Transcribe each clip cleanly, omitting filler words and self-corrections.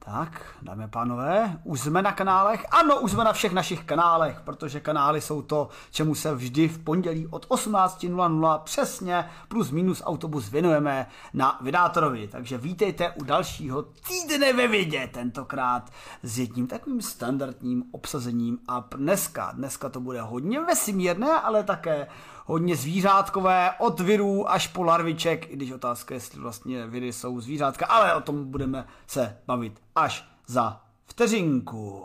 Tak, dámy a pánové, už jsme na kanálech. Ano, už jsme na všech našich kanálech, protože kanály jsou to, čemu se vždy v pondělí od 18:00 přesně plus minus autobus věnujeme na Vedátorovi. Takže vítejte u dalšího Týdne ve vědě, tentokrát s jedním takovým standardním obsazením. A dneska to bude hodně vesmírné, ale také hodně zvířátkové, od virů až po larviček, i když otázka, jestli vlastně viry jsou zvířátka, ale o tom budeme se bavit až za vteřinku.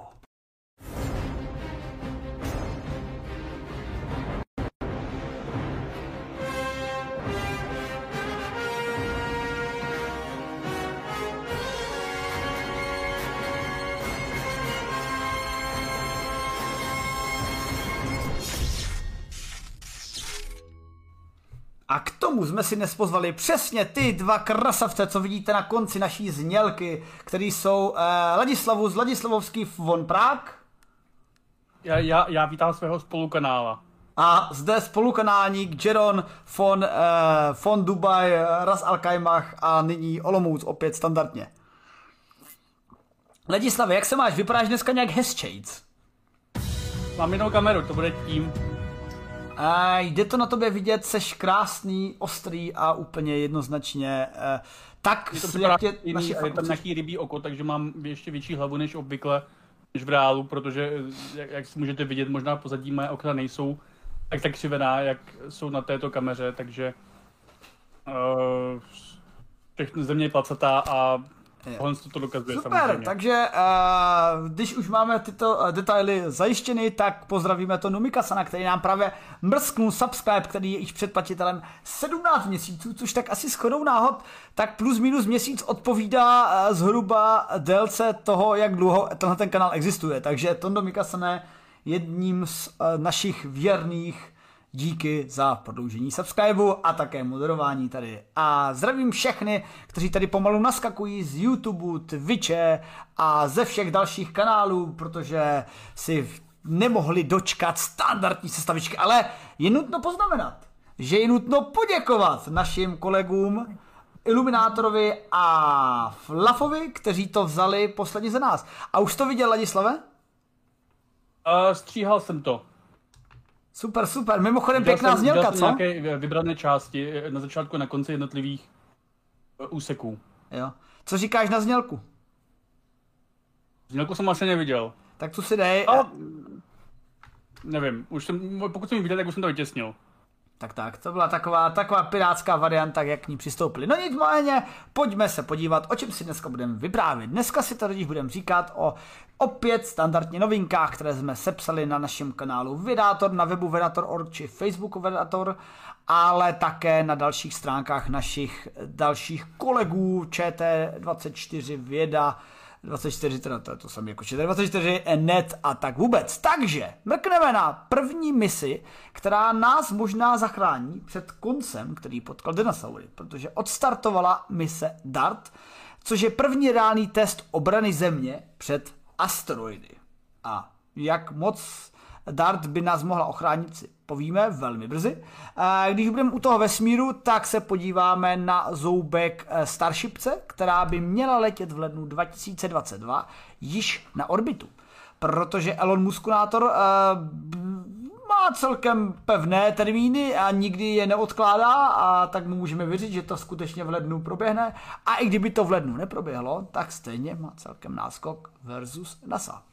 A k tomu jsme si dnes pozvali přesně ty dva krasavce, co vidíte na konci naší znělky, který jsou Ladislavus, Ladislavovský von Prák. Já vítám svého spolukanála. A zde spolukanálník JaRon von Dubaj, Ras Al Khaimah a nyní Olomouc opět standardně. Ladislave, jak se máš? Vypadáš dneska nějak hezčejc. Mám jinou kameru, to bude tím. A jde to na tobě vidět, seš krásný, ostrý a úplně jednoznačně tak světě naši faktu. Je tam nějaký rybí oko, takže mám ještě větší hlavu než obvykle, než v reálu, protože jak si můžete vidět, možná pozadí moje okna nejsou tak křivená, jak jsou na této kameře, takže všechno země je placatá a to dokazuje, super, samozřejmě. Takže když už máme tyto detaily zajištěny, tak pozdravíme to Mikasana, který nám právě mrsknul subscribe, který je již předplatitelem 17 měsíců, což tak asi shodou náhod, tak plus minus měsíc odpovídá zhruba délce toho, jak dlouho tenhle ten kanál existuje. Takže Tondo Mikasane, jedním z našich věrných, díky za prodloužení subscribe a také moderování tady. A zdravím všechny, kteří tady pomalu naskakují z YouTube, Twitche a ze všech dalších kanálů, protože si nemohli dočkat standardní sestavičky, ale je nutno poznamenat, že je nutno poděkovat našim kolegům Iluminátorovi a Flafovi, kteří to vzali posledně za nás. A už to viděl, Ladislave? Stříhal jsem to. Super, super. Mimochodem pěkná znělka, co? Nějaké vybrané části na začátku, na konci jednotlivých úseků. Jo. Co říkáš na znělku? Znělku jsem asi neviděl. Tak tu si dej. A... Nevím, už jsem, pokud jsem ji viděl, tak už jsem to vytěsnil. Tak, to byla taková pirátská varianta, jak k ní přistoupili. No nicméně, pojďme se podívat, o čem si dneska budeme vyprávět. Dneska si tady budeme říkat o opět standardně novinkách, které jsme sepsali na našem kanálu Vedátor, na webu vedátor.org či Facebooku Vedátor, ale také na dalších stránkách našich dalších kolegů ČT24 Věda, 24, teda to samé jako 24, net a tak vůbec. Takže mrkneme na první misi, která nás možná zachrání před koncem, který potkal dinosaury, protože odstartovala mise DART, což je první reálný test obrany Země před asteroidy. A jak moc DART by nás mohla ochránit, si povíme velmi brzy. Když budeme u toho vesmíru, tak se podíváme na zoubek Starshipce, která by měla letět v lednu 2022 již na orbitu. Protože Elon Muskunátor má celkem pevné termíny a nikdy je neodkládá, a tak mu můžeme věřit, že to skutečně v lednu proběhne. A i kdyby to v lednu neproběhlo, tak stejně má celkem náskok versus NASA.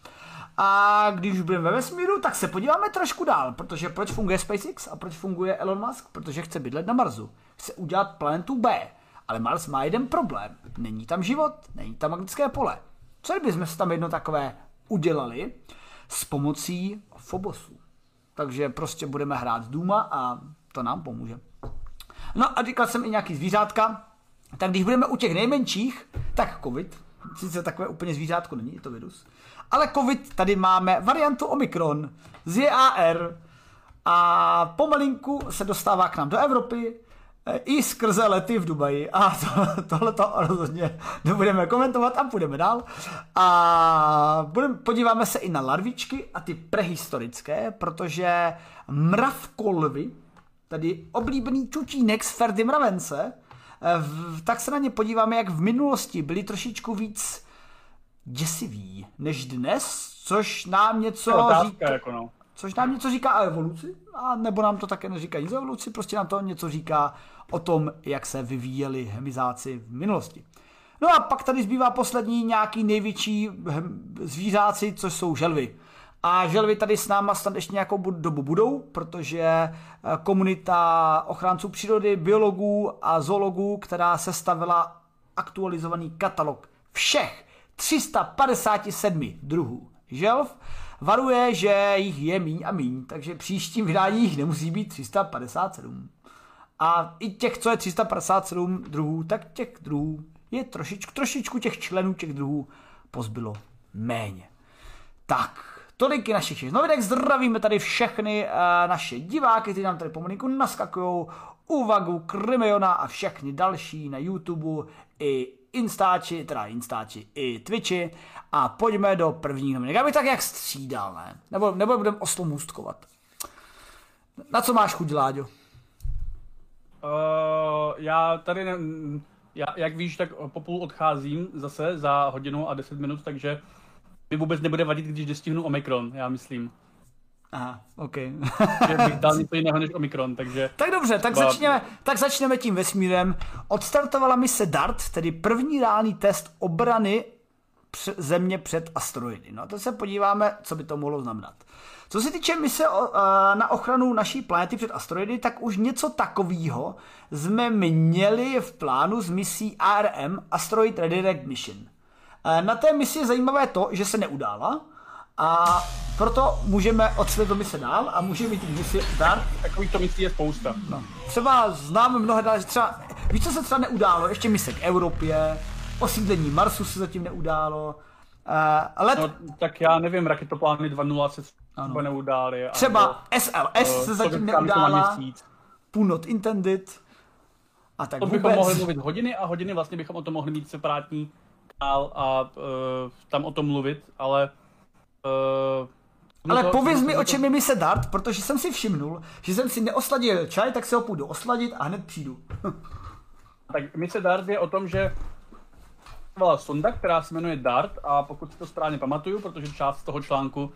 A když už budeme ve vesmíru, tak se podíváme trošku dál, protože proč funguje SpaceX a proč funguje Elon Musk? Protože chce bydlet na Marsu, chce udělat planetu B, ale Mars má jeden problém, není tam život, není tam magnetické pole. Co kdybychom si tam jedno takové udělali s pomocí Phobosu? Takže prostě budeme hrát Duma a to nám pomůže. No a říkal jsem i nějaký zvířátka, tak když budeme u těch nejmenších, tak covid, sice takové úplně zvířátko není, je to virus. Ale covid, tady máme variantu Omikron z JaR a pomalinku se dostává k nám do Evropy i skrze lety v Dubaji. A tohleto rozhodně nebudeme komentovat a půjdeme dál. A podíváme se i na larvičky a ty prehistorické, protože mravkolvy, tady oblíbený čutínek z Ferdy Mravence, tak se na ně podíváme, jak v minulosti byli trošičku víc děsivý než dnes, což nám něco říká, jako no. Což nám něco říká o evoluci, a nebo nám to také neříká nic o evoluci, prostě nám to něco říká o tom, jak se vyvíjeli hmyzáci v minulosti. No a pak tady zbývá poslední nějaký největší zvířáci, což jsou želvy. A želvy tady s náma snad ještě nějakou dobu budou, protože komunita ochránců přírody, biologů a zoologů, která sestavila aktualizovaný katalog všech 357 druhů želv, varuje, že jich je míň a míň, takže příštím vydání jich nemusí být 357. A i těch, co je 357 druhů, tak těch druhů je trošičku těch členů těch druhů pozbylo méně. Tak. Tolik je našich 6 novinek, zdravíme tady všechny naše diváky, kteří nám tady pomalinku naskakují, Uvagu, Krymeona a všechny další na YouTube i Instači, i Twitchi, a pojďme do prvních novinek. Já bych tak jak střídal, ne? Nebo budeme oslomůstkovat. Na co máš chuť, Láďo? Já tady, jak víš, tak po půl odcházím zase za 1:10, takže mi vůbec nebude vadit, když dostihnu Omikron, já myslím. Aha, ok. Že bych dal něco jiného než Omikron, takže... Tak dobře, tak začneme tím vesmírem. Odstartovala mise DART, tedy první reálný test obrany Země před asteroidy. No a to se podíváme, co by to mohlo znamenat. Co se týče mise na ochranu naší planety před asteroidy, tak už něco takového jsme měli v plánu s misí ARM, Asteroid Redirect Mission. Na té misi je zajímavé to, že se neudála, a proto můžeme odstřelit do mise dál a můžeme mít misi DART. Takovýchto misí je spousta. No. Třeba známe mnohé dál, že třeba, víš, co se třeba neudálo, ještě mise k Evropě, osídlení Marsu se zatím neudálo. No, tak já nevím, raketoplány 2.0 se třeba neudály. Třeba SLS se zatím neudála, pun not intended, a tak to vůbec. To bychom mohli mluvit hodiny a hodiny, vlastně bychom o tom mohli mít separátní a tam o tom mluvit, ale... ale pověz mi, o čem je mise DART, protože jsem si všimnul, že jsem si neosladil čaj, tak se ho půjdu osladit a hned přijdu. Tak mise DART je o tom, že byla sonda, která se jmenuje DART, a pokud si to správně pamatuju, protože část toho článku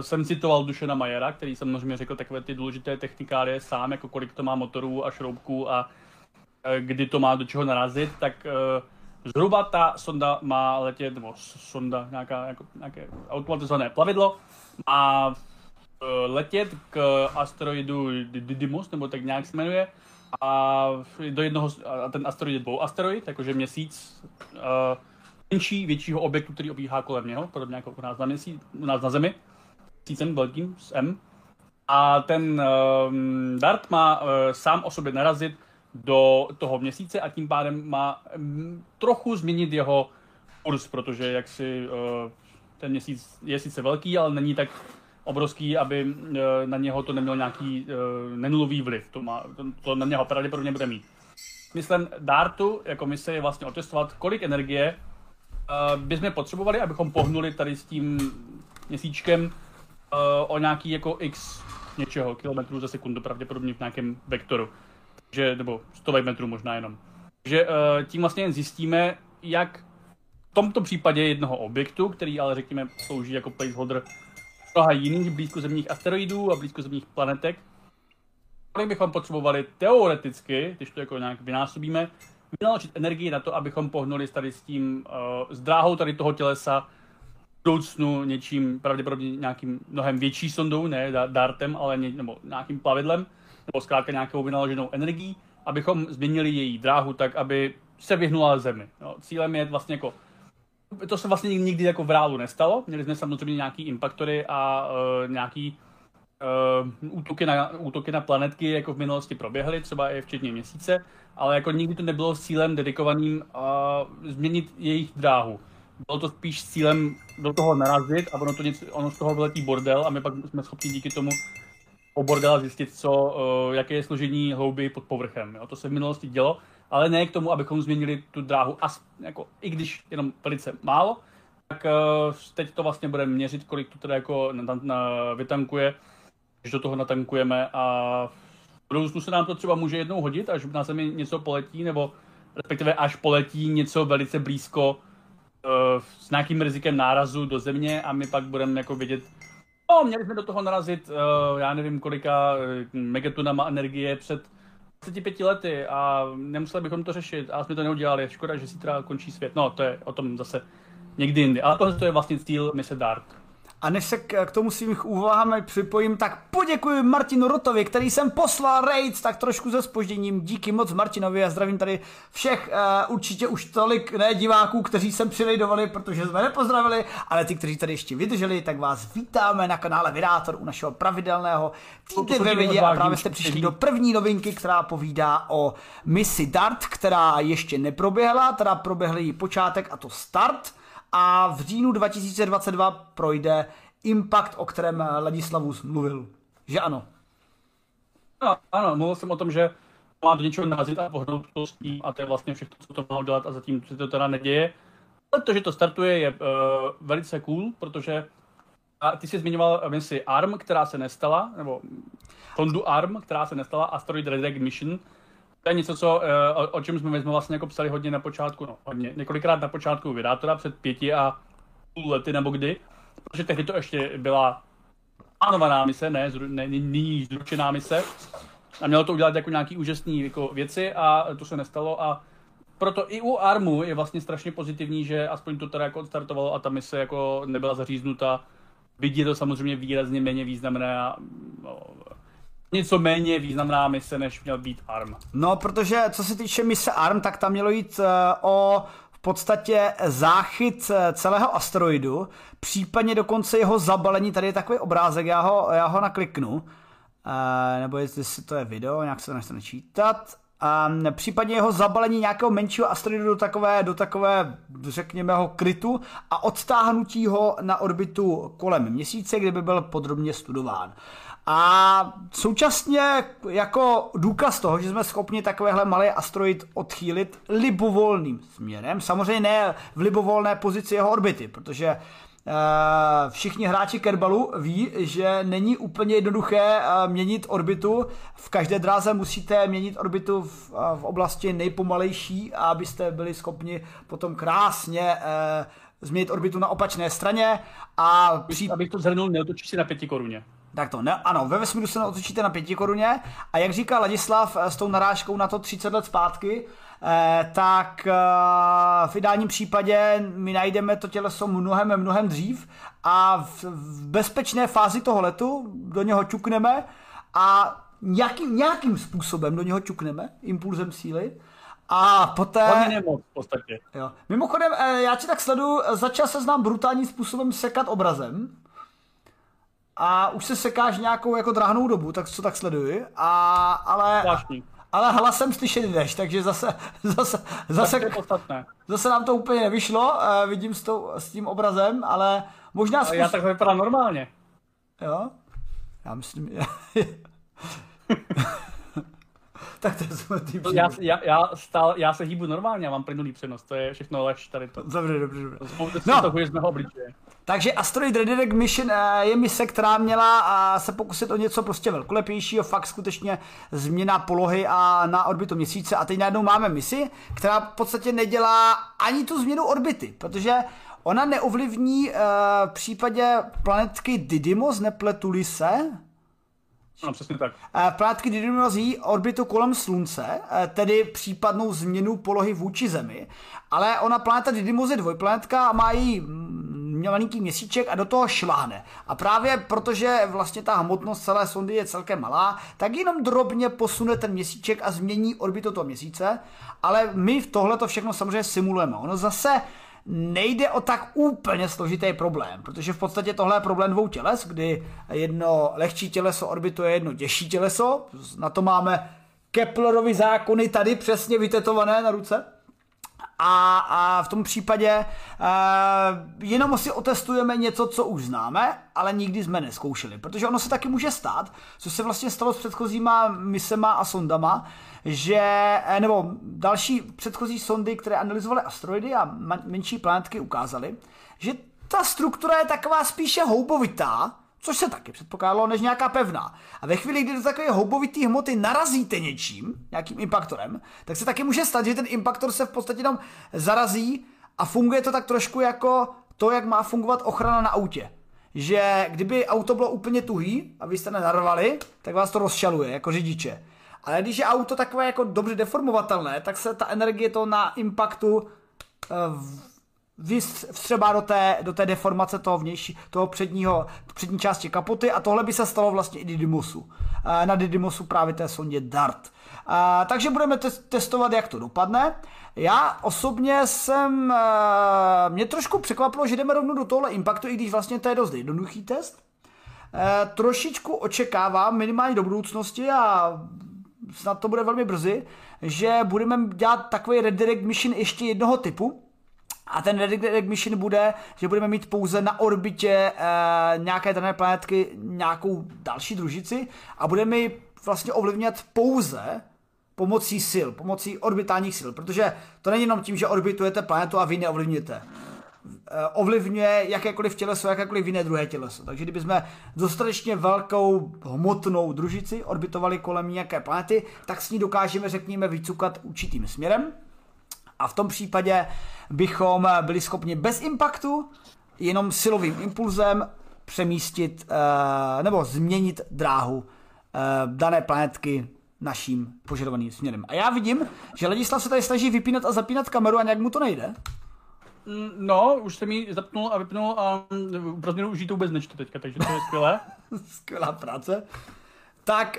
jsem citoval Dušana Majera, který samozřejmě řekl takové ty důležité technikálie sám, jako kolik to má motorů a šroubků a kdy to má do čeho narazit, tak... Zhruba ta sonda má letět, nebo sonda, nějaké automatizované plavidlo, má letět k asteroidu Didymos, nebo tak nějak se jmenuje, a ten asteroid je dvouasteroid, jakože měsíc menší, většího objektu, který obíhá kolem něho, podobně jako u nás na měsíc, u nás na Zemi, měsícem velkým s M. A ten DART má sám o sobě narazit do toho měsíce, a tím pádem má trochu změnit jeho kurz, protože jak si ten měsíc je sice velký, ale není tak obrovský, aby na něho to nemělo nějaký nenulový vliv. To na něho pravděpodobně bude mít. Myslím, DARTu jako mise je vlastně otestovat, kolik energie bychom potřebovali, abychom pohnuli tady s tím měsíčkem o nějaký jako x něčeho, kilometrů za sekundu, pravděpodobně v nějakém vektoru. Že, nebo 100 metrů možná jenom. Takže tím vlastně jen zjistíme, jak v tomto případě jednoho objektu, který ale řekněme slouží jako placeholder mnoha jiných blízkozemních asteroidů a blízkozemních planetek, kolik bychom potřebovali teoreticky, když to jako nějak vynásobíme, vynaložit energii na to, abychom pohnuli tady s tím, s dráhou tady toho tělesa v budoucnu něčím, pravděpodobně nějakým mnohem větší sondou, ne DARTem, ale nebo nějakým plavidlem, nebo zkrátka nějakou vynaloženou energií, abychom změnili její dráhu tak, aby se vyhnula Zemi. No, cílem je vlastně jako... To se vlastně nikdy jako v reálu nestalo. Měli jsme samozřejmě nějaký impaktory a nějaký útoky na planetky jako v minulosti proběhly, třeba i včetně Měsíce, ale jako nikdy to nebylo s cílem dedikovaným změnit jejich dráhu. Bylo to spíš s cílem do toho narazit, a ono z toho vyletí bordel, a my pak jsme schopni díky tomu obordela zjistit, jaké je složení hlouby pod povrchem. Jo. To se v minulosti dělo, ale ne k tomu, abychom změnili tu dráhu, jako, i když jenom velice málo, tak teď to vlastně budeme měřit, kolik to teda jako natankuje, když do toho natankujeme, a V budoucnu se nám to třeba může jednou hodit, až na Zemi něco poletí, nebo respektive až poletí něco velice blízko s nějakým rizikem nárazu do Země a my pak budeme jako vědět, no, měli jsme do toho narazit, já nevím kolika megatunama energie před 25 lety a nemuseli bychom to řešit a jsme to neudělali, škoda, že zítra končí svět. No, to je o tom zase někdy jindy, ale tohle to je vlastně cíl mise DART. A než se k tomu svým úvahám připojím, tak poděkuji Martinu Rotovi, který jsem poslal raid, tak trošku se zpožděním. Díky moc Martinovi a zdravím tady všech určitě už tolik ne diváků, kteří sem přilejdovali, protože jsme nepozdravili, ale ty, kteří tady ještě vydrželi, tak vás vítáme na kanále Vedátor u našeho pravidelného Týden ve vědě a právě jste přišli do první novinky, která povídá o misi DART, která ještě neproběhla, teda proběhl její počátek a to start. A v říjnu 2022 projde Impact, o kterém Ladislavus mluvil. Že ano? No, ano, mluvil jsem o tom, že má do něčeho narazit a pohnout to s tím a to je vlastně všechno, co to má dělat a zatím se to teda neděje. Ale to, že to startuje, je velice cool, protože ty jsi zmiňoval misi ARM, která se nestala, nebo fondu ARM, která se nestala, Asteroid Redirect Mission. To je něco, co, o čem jsme vlastně jako psali hodně na počátku, no hodně, několikrát na počátku Vedátora před 5,5 lety nebo kdy, protože tehdy to ještě byla plánovaná mise, ne nyní zručená mise a mělo to udělat jako nějaký úžasný jako věci a to se nestalo a proto i u ARMu je vlastně strašně pozitivní, že aspoň to teda jako odstartovalo a ta mise jako nebyla zaříznuta, byť je to samozřejmě výrazně méně významné a no, něco méně významná mise, než měl být ARM. No, protože co se týče mise ARM, tak tam mělo jít o v podstatě záchyt celého asteroidu, případně dokonce jeho zabalení. Tady je takový obrázek, já ho nakliknu. Nebo jestli to je video, nějak se to nechce načítat. Případně jeho zabalení nějakého menšího asteroidu do takové, řekněme, ho krytu a odtáhnutí ho na orbitu kolem měsíce, kde by byl podrobně studován. A současně jako důkaz toho, že jsme schopni takovéhle malý asteroid odchýlit libovolným směrem, samozřejmě ne v libovolné pozici jeho orbity, protože všichni hráči kerbalu ví, že není úplně jednoduché měnit orbitu. V každé dráze musíte měnit orbitu v oblasti nejpomalejší, abyste byli schopni potom krásně změnit orbitu na opačné straně. A abych to zhrnul, neotočí si na 5 koruně. Tak to, ne, ano, ve vesmíru se otočíte na 5 koruně a jak říká Ladislav s tou narážkou na to 30 let zpátky, tak v ideálním případě my najdeme to těleso mnohem dřív a v bezpečné fázi toho letu do něho ťukneme a nějakým způsobem do něho ťukneme, impulzem síly. A poté... Nemoc, v podstatě. Jo. Mimochodem, já ti tak sleduju, začal se znám brutálním způsobem sekat obrazem. A už se sekáš nějakou jako drahnou dobu, tak co tak sleduji, ale hlasem slyšet jdeš, takže zase nám to úplně nevyšlo, vidím s tím obrazem, ale možná... Zkus... Já tak vypadám normálně. Jo? Já myslím... Tak to je já se hýbu normálně, já mám plynulý přenos, to je všechno lež tady to. Dobře. No. Takže Asteroid Redirect Mission je mise, která měla se pokusit o něco prostě velkolepějšího, fakt skutečně změna polohy a na orbitu měsíce a teď najednou máme misi, která v podstatě nedělá ani tu změnu orbity, protože ona neovlivní v případě planetky Didymos, nepletuli se. No, přesně tak. Plátky Didymos jí orbitu kolem Slunce, tedy případnou změnu polohy vůči Zemi, ale ona planeta Didymos je dvojplanetka a má její malinký měsíček a do toho šláhne. A právě protože vlastně ta hmotnost celé sondy je celkem malá, tak jenom drobně posune ten měsíček a změní orbitu toho měsíce, ale my v tohle to všechno samozřejmě simulujeme. Ono zase nejde o tak úplně složitý problém, protože v podstatě tohle je problém 2 těles, kdy jedno lehčí těleso orbituje jedno těžší těleso, na to máme Keplerovy zákony tady přesně vytetované na ruce a v tom případě jenom si otestujeme něco, co už známe, ale nikdy jsme nezkoušeli, protože ono se taky může stát, co se vlastně stalo s předchozíma misema a sondama, nebo další předchozí sondy, které analyzovaly asteroidy a menší planetky, ukázaly, že ta struktura je taková spíše houbovitá, což se taky předpokládalo, než nějaká pevná. A ve chvíli, kdy do takové houbovité hmoty narazíte něčím, nějakým impaktorem, tak se taky může stát, že ten impaktor se v podstatě tam zarazí a funguje to tak trošku jako to, jak má fungovat ochrana na autě. Že kdyby auto bylo úplně tuhý a vy jste nenarvali, tak vás to rozšaluje jako řidiče. Ale když je auto takové jako dobře deformovatelné, tak se ta energie to na impaktu vstřebá do té deformace toho vnější, toho přední části kapoty, a tohle by se stalo vlastně i Didymosu. Na Didymosu právě té sondě DART. Takže budeme testovat, jak to dopadne. Já osobně mě trošku překvapilo, že jdeme rovnou do tohle impaktu, i když vlastně to je dost jednoduchý test. Trošičku očekávám minimálně do budoucnosti a snad to bude velmi brzy, že budeme dělat takový redirect mission ještě jednoho typu. A ten redirect mission bude, že budeme mít pouze na orbitě nějaké dané planetky nějakou další družici a budeme ji vlastně ovlivňovat pouze pomocí sil, pomocí orbitálních sil, protože to není jenom tím, že orbitujete planetu a vy neovlivňujete. Ovlivňuje jakékoliv těleso, jakékoliv jiné druhé těleso. Takže kdybychom dostatečně velkou hmotnou družici orbitovali kolem nějaké planety, tak s ní dokážeme, řekněme, vycukat určitým směrem. A v tom případě bychom byli schopni bez impaktu, jenom silovým impulzem přemístit nebo změnit dráhu dané planetky naším požadovaným směrem. A já vidím, že Ladislav se tady snaží vypínat a zapínat kameru a nějak mu to nejde. No, už jsem ji zapnul a vypnul a pro změnu už ji to vůbec nečtu teďka, takže to je skvělé. Skvělá práce. Tak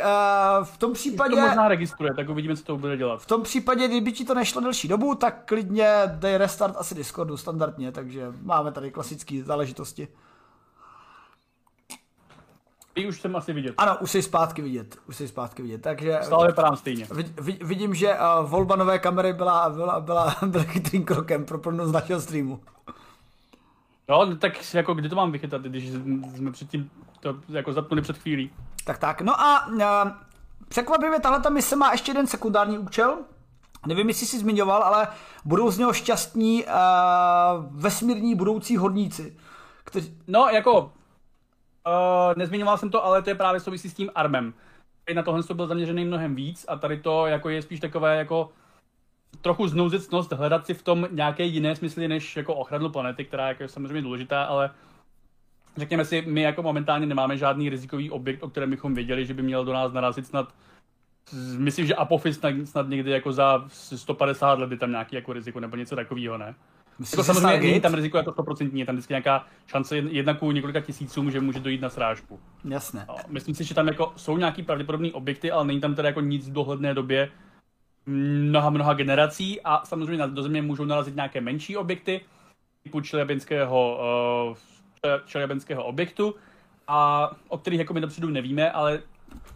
v tom případě... To možná registruje, tak uvidíme, co to bude dělat. V tom případě, kdyby ti to nešlo delší dobu, tak klidně dej restart asi Discordu standardně, takže máme tady klasické záležitosti. Ty už jsem asi vidět. Ano, už jsi zpátky vidět, takže... Stále vypadám stejně. Vidím, že volba nové kamery byla chytrým krokem pro pronos našeho streamu. No, tak jako kdy to mám vychytat, když jsme předtím to jako zapnuli před chvílí. Tak, no a překvapivě tahleta mise má ještě jeden sekundární účel. Nevím, jestli jsi zmiňoval, ale budou z něho šťastní vesmírní budoucí hodníci. Kteří... No, jako nezmiňoval jsem to, ale to je právě souvisí s tím armem. Na tohle to byl zaměřený mnohem víc a tady to jako je spíš takové jako trochu znouzecnost hledat si v tom nějaké jiné smysly než jako ochranu planety, která jako je samozřejmě důležitá, ale řekněme si, my jako momentálně nemáme žádný rizikový objekt, o kterém bychom věděli, že by měl do nás narazit snad, myslím, že Apophis snad někdy jako za 150 let je tam nějaký jako riziko nebo něco takového, ne? Jako samozřejmě není tam riziko jako 100%, je tam vždycky nějaká šance 1 ku několika tisícům, že může dojít na srážku. Jasné. No, myslím si, že tam jako jsou nějaký pravděpodobný objekty, ale není tam teda jako nic v dohledné době mnoha generací a samozřejmě do Země můžou narazit nějaké menší objekty typu čeliabinského objektu, a o kterých jako my dopředu nevíme, ale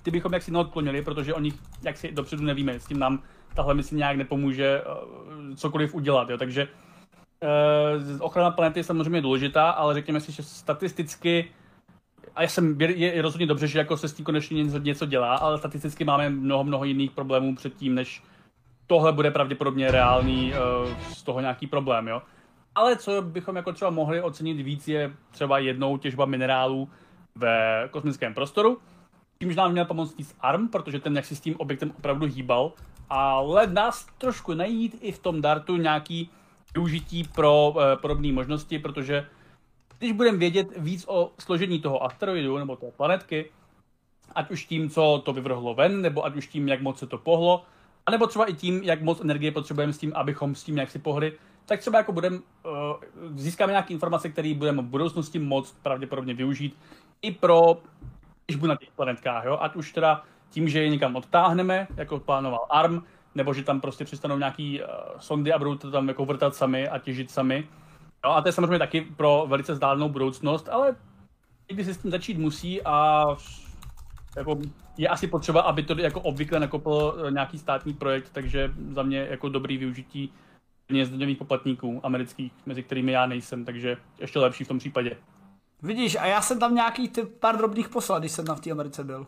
ty bychom jaksi neodklonili, protože o nich jaksi dopředu nevíme, s tím nám tahle myslím nějak nepomůže cokoliv udělat, jo. Takže ochrana planety je samozřejmě důležitá, ale řekněme si, že statisticky, a je rozhodně dobře, že jako se s tím konečně něco dělá, ale statisticky máme mnoho jiných problémů předtím, než tohle bude pravděpodobně reálný z toho nějaký problém, jo. Ale co bychom jako třeba mohli ocenit víc, je třeba jednou těžba minerálů ve kosmickém prostoru. Tímž nám měl pomoct víc ARM, protože ten jak si s tím objektem opravdu hýbal. Ale nás trošku najít i v tom DARTu nějaký využití pro podobné možnosti, protože když budeme vědět víc o složení toho asteroidu nebo té planetky, ať už tím, co to vyvrhlo ven, nebo ať už tím, jak moc se to pohlo, anebo třeba i tím, jak moc energie potřebujeme s tím, abychom s tím jak si pohli, tak třeba jako získáme nějaké informace, které budeme v budoucnosti moc pravděpodobně využít i pro těžbu na těch planetkách, jo? Ať už teda tím, že je někam odtáhneme, jako plánoval ARM, nebo že tam prostě přistanou nějaký sondy a budou to tam jako vrtat sami a těžit sami. No a to je samozřejmě taky pro velice vzdálenou budoucnost, ale někdy se s tím začít musí a jako je asi potřeba, aby to jako obvykle nakopilo nějaký státní projekt, takže za mě jako dobrý využití daňových poplatníků amerických, mezi kterými já nejsem, takže ještě lepší v tom případě. Vidíš, a já jsem tam nějaký pár drobných poslal, když jsem tam v té Americe byl.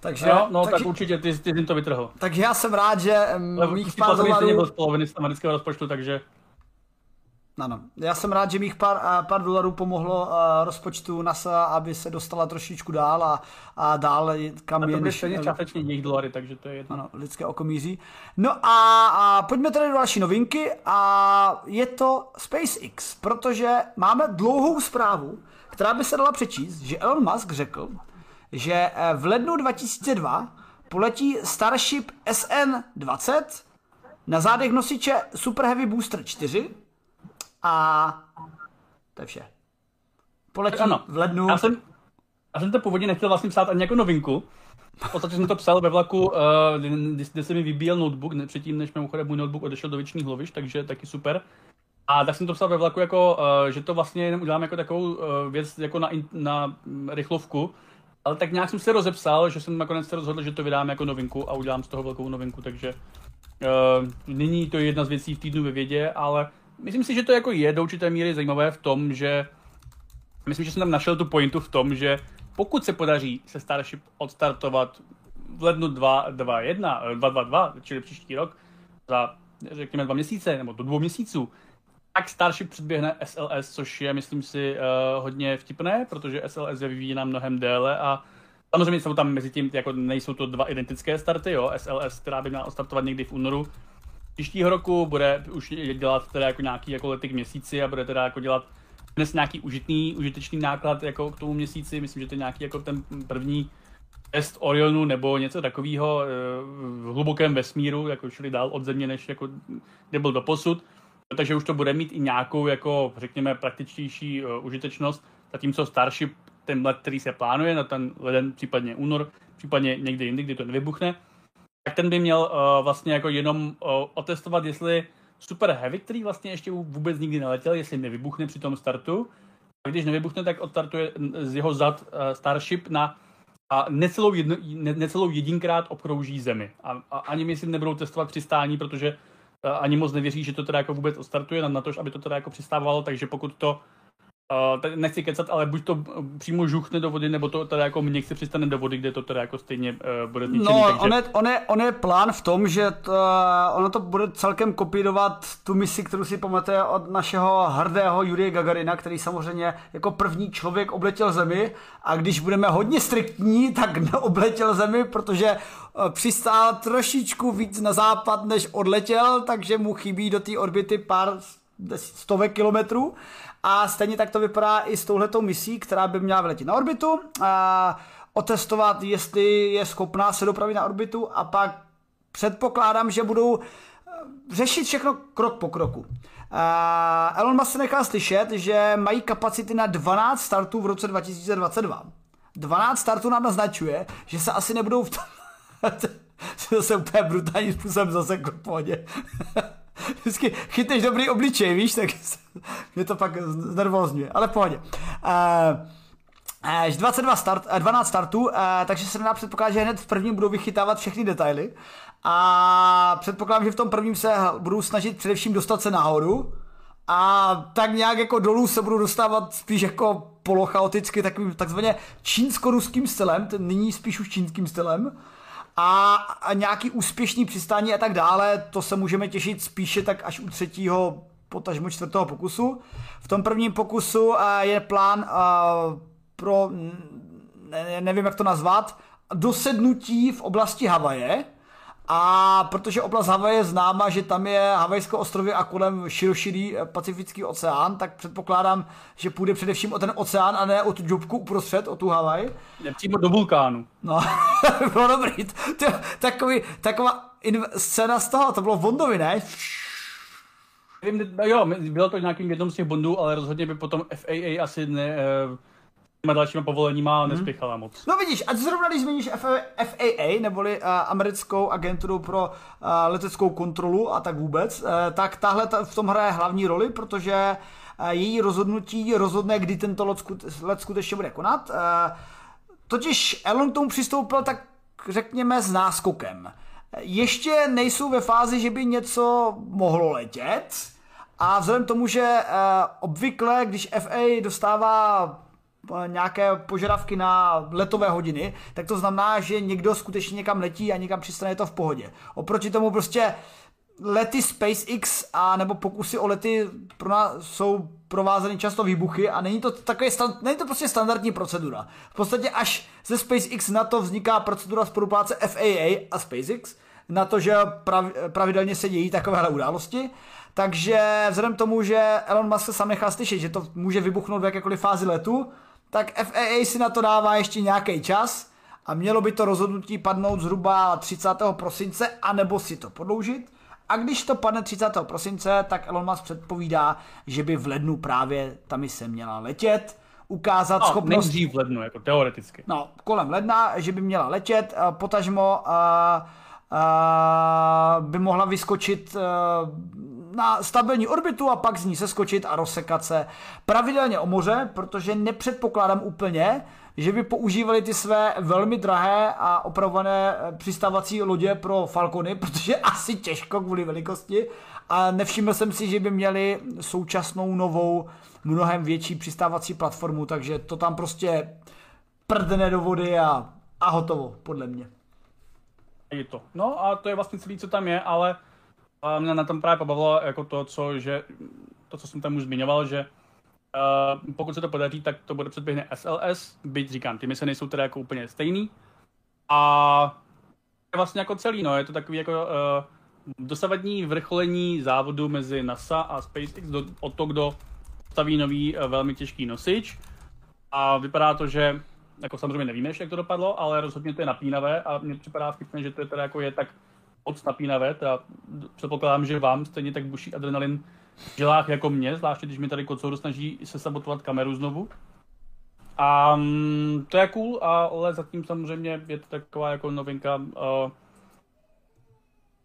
Takže, tak určitě ty jim to vytrhl. Takže já jsem rád, že mých pár dolarů... Ale určitě z amerického rozpočtu, takže... Ano. Já jsem rád, že mých pár dolarů pomohlo rozpočtu NASA, aby se dostala trošičku dál a dál kam je. To byly stejně částečně jejich dolary, takže to je jedno. Ano, lidské oko míří. No a pojďme tedy do další novinky a je to SpaceX, protože máme dlouhou zprávu, která by se dala přečíst, že Elon Musk řekl, že v lednu 2002 poletí Starship SN20 na zádech nosiče Super Heavy Booster 4 a to je vše. Poletí ano, v lednu. Já jsem to původně nechtěl vlastně psát ani jako novinku. V podstatě jsem to psal ve vlaku, kde se mi vybíjel notebook, předtím než mimochodem můj notebook odešel do věčných loviš, takže taky super. A tak jsem to psal ve vlaku, jako, že to vlastně udělám jako takovou věc jako na rychlovku. Ale tak nějak jsem se rozepsal, že jsem nakonec se rozhodl, že to vydám jako novinku a udělám z toho velkou novinku, takže není to jedna z věcí v Týdnu ve vědě, ale myslím si, že to jako je do určité míry zajímavé v tom, že myslím, že jsem tam našel tu pointu v tom, že pokud se podaří se Starship odstartovat v lednu 2022, čili příští rok, za řekněme 2 měsíce nebo do 2 měsíců, tak Starship předběhne SLS, což je, myslím si, hodně vtipné, protože SLS je vyvíjená mnohem déle a samozřejmě jsou tam mezi tím, jako nejsou to 2 identické starty, jo, SLS, která by měla odstartovat někdy v únoru příštího roku, bude už dělat teda jako nějaký jako lety k měsíci a bude teda jako dělat dnes nějaký užitečný náklad jako k tomu měsíci, myslím, že to je nějaký jako ten první test Orionu nebo něco takového v hlubokém vesmíru, jako šli dál od Země, než jako kde byl doposud. Takže už to bude mít i nějakou, jako řekněme, praktičtější užitečnost, zatímco Starship, ten let, který se plánuje na ten leden, případně únor, případně někdy jindy, kdy to nevybuchne, tak ten by měl vlastně jako jenom otestovat, jestli Super Heavy, který vlastně ještě vůbec nikdy neletěl, jestli nevybuchne při tom startu. A když nevybuchne, tak odstartuje z jeho zad Starship a necelou jedinkrát obkrouží Zemi. A ani myslím nebudou testovat přistání, protože ani moc nevěří, že to teda jako vůbec odstartuje na to, aby to teda jako přistávalo, takže pokud to, nechci kecat, ale buď to přímo žuchne do vody, nebo to teda jako někdy přistane do vody, kde to teda jako stejně bude zničený. No, takže on je plán v tom, že ono to bude celkem kopírovat tu misi, kterou si pamatuje od našeho hrdého Jurije Gagarina, který samozřejmě jako první člověk obletěl Zemi a když budeme hodně striktní, tak neobletěl Zemi, protože přistál trošičku víc na západ, než odletěl, takže mu chybí do té orbity pár stovek kilometrů. A stejně tak to vypadá i s touhletou misí, která by měla vyletit na orbitu, a otestovat, jestli je schopná se dopravit na orbitu a pak předpokládám, že budou řešit všechno krok po kroku. Elon Musk se nechal slyšet, že mají kapacity na 12 startů v roce 2022. 12 startů nám naznačuje, že se asi nebudou se úplně brutálním způsobem zasekl v pohodě. Vždycky chytneš dobrý obličej, víš, tak mě to pak znervózňuje, ale v pohodě. 12 startů, takže se nedá předpokládat, že hned v prvním budou vychytávat všechny detaily a předpokládám, že v tom prvním se budou snažit především dostat se nahoru a tak nějak jako dolů se budou dostávat spíš jako polochaoticky takovým takzvaně čínsko-ruským stylem, nyní spíš už čínským stylem. A nějaký úspěšný přistání a tak dále, to se můžeme těšit spíše tak až u 3. potažmo 4. pokusu. V tom prvním pokusu je plán pro, nevím jak to nazvat, dosednutí v oblasti Havaje. A protože oblast Havaje je známa, že tam je Havajské ostrovy a kolem širší Pacifický oceán, tak předpokládám, že půjde především o ten oceán a ne o tu džubku uprostřed, o tu Havaj. Nepřímo do vulkánu. No, bylo dobrý. Taková scéna z toho, to bylo Bondovi, ne? Jo, bylo to nějakým jednou z těch Bondů, ale rozhodně by potom FAA asi ne... dalšíma povoleníma nespěchala moc. No vidíš, a zrovna když zmíníš FAA, neboli americkou agenturu pro leteckou kontrolu a tak vůbec, tak tahle v tom hraje hlavní roli, protože její rozhodnutí rozhodne, kdy tento let skutečně bude konat. Totiž Elon k tomu přistoupil tak řekněme s náskokem. Ještě nejsou ve fázi, že by něco mohlo letět a vzhledem k tomu, že obvykle, když FAA dostává nějaké požadavky na letové hodiny, tak to znamená, že někdo skutečně někam letí a někam přistane, je to v pohodě. Oproti tomu prostě lety SpaceX a nebo pokusy o lety pro nás jsou provázeny často výbuchy a není to takový, není to prostě standardní procedura. V podstatě až ze SpaceX na to vzniká procedura spolupráce FAA a SpaceX, na to, že pravidelně se dějí takovéhle události. Takže vzhledem k tomu, že Elon Musk se sám nechá slyšet, že to může vybuchnout v jakékoliv fázi letu, tak FAA si na to dává ještě nějaký čas a mělo by to rozhodnutí padnout zhruba 30. prosince, anebo si to prodloužit. A když to padne 30. prosince, tak Elon Musk předpovídá, že by v lednu právě ta mise měla letět, ukázat schopnost... Nejdřív v lednu, jako teoreticky. No, kolem ledna, že by měla letět, potažmo by mohla vyskočit na stabilní orbitu a pak z ní seskočit a rozsekat se pravidelně o moře, protože nepředpokládám úplně, že by používali ty své velmi drahé a opravované přistávací lodě pro Falcony, protože asi těžko kvůli velikosti. A nevšiml jsem si, že by měli současnou novou, mnohem větší přistávací platformu, takže to tam prostě prdne do vody a hotovo, podle mě. Je to. No a to je vlastně celý, co tam je, ale mě na tom právě pobavilo jako to, co jsem tam už zmiňoval, že pokud se to podaří, tak to bude předběhne SLS, byť říkám, ty mise nejsou teda jako úplně stejný. A je vlastně jako celý, no, je to takový jako dosavadní vrcholení závodu mezi NASA a SpaceX o to, kdo staví nový velmi těžký nosič. A vypadá to, že jako samozřejmě nevíme, jak to dopadlo, ale rozhodně to je napínavé a mně připadá vtipné, že to je teda jako je tak moc napínavé, teda předpokládám, že vám stejně tak buší adrenalin v žilách jako mě, zvláště když mi tady kocouru snaží se sabotovat kameru znovu. A to je cool, ale zatím samozřejmě je to taková jako novinka,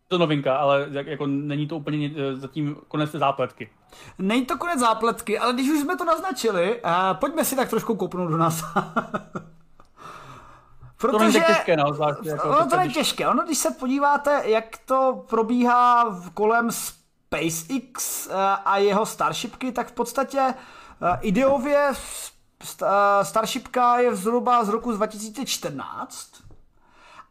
to novinka, ale jako není to úplně zatím konec zápletky. Není to konec zápletky, ale když už jsme to naznačili, pojďme si tak trošku koupnout do nás. Protože to je těžké, no, zvláště, jako ono to je těžké, ono když se podíváte, jak to probíhá kolem SpaceX a jeho Starshipky, tak v podstatě ideově Starshipka je zhruba z roku 2014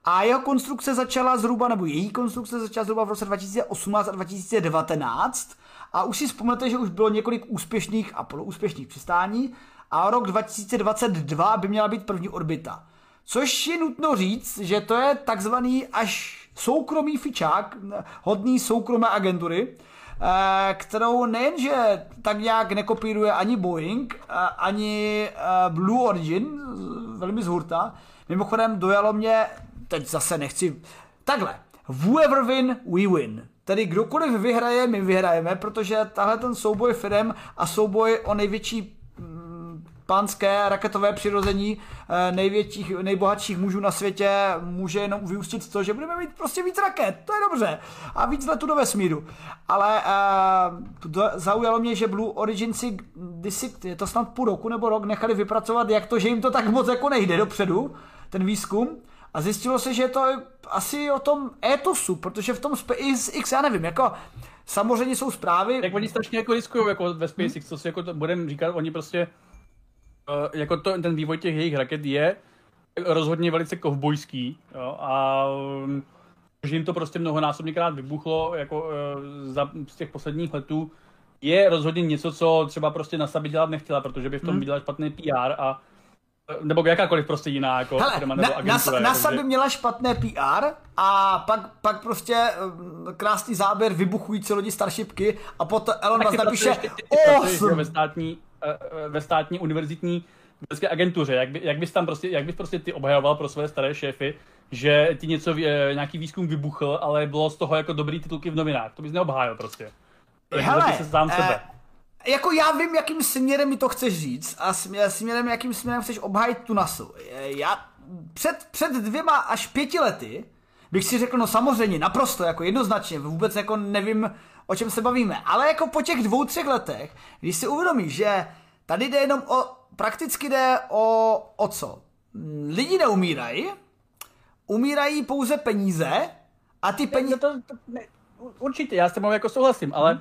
a jeho konstrukce začala zhruba, nebo její konstrukce začala zhruba v roce 2018 a 2019 a už si vzpomněte, že už bylo několik úspěšných a poloúspěšných přistání a rok 2022 by měla být první orbita. Což je nutno říct, že to je takzvaný až soukromý fičák, hodný soukromé agentury, kterou nejenže tak nějak nekopíruje ani Boeing, ani Blue Origin, velmi zhurta. Mimochodem dojalo mě, teď zase nechci, takhle, whoever win, we win. Tedy kdokoliv vyhraje, my vyhrajeme, protože tahle ten souboj firem a souboj o největší pánské raketové přirození nejbohatších mužů na světě může jenom vyústit to, že budeme mít prostě víc raket, to je dobře, a víc letů do vesmíru. Ale zaujalo mě, že Blue Origin si kdysi, je to snad půl roku nebo rok, nechali vypracovat, jak to, že jim to tak moc jako nejde dopředu, ten výzkum, a zjistilo se, že je to asi o tom etosu, protože v tom SpaceX, já nevím, jako samozřejmě jsou zprávy. Jak oni strašně jako riskují jako ve SpaceX, co si jako budeme říkat, oni prostě jako to, ten vývoj těch jejich raket je rozhodně velice kovbojský, jo, a že jim to prostě mnohonásobněkrát vybuchlo jako z těch posledních letů je rozhodně něco, co třeba prostě NASA by dělat nechtěla, protože by v tom viděla špatný PR a nebo jakákoliv prostě jiná jako firma nebo agentura. NASA by měla špatné PR a pak prostě krásný záběr vybuchující lodi Starshipky a potom Elon Musk napíše ve státní univerzitní vědecké agentuře, jak bys ty obhajoval pro své staré šéfy, že ti nějaký výzkum vybuchl, ale bylo z toho jako dobrý titulky v novinách, to bys neobhájil prostě. Hele, se sám sebe. Jako já vím, jakým směrem mi to chceš říct a jakým směrem chceš obhájit tu NASU. Já před 2 až 5 lety bych si řekl, no samozřejmě, naprosto, jako jednoznačně, vůbec jako nevím, o čem se bavíme, ale jako po těch 2-3 letech, když si uvědomíš, že tady jde jenom prakticky jde o co? Lidi neumírají, umírají pouze peníze a ty peníze... Určitě, já s tebou jako souhlasím, ale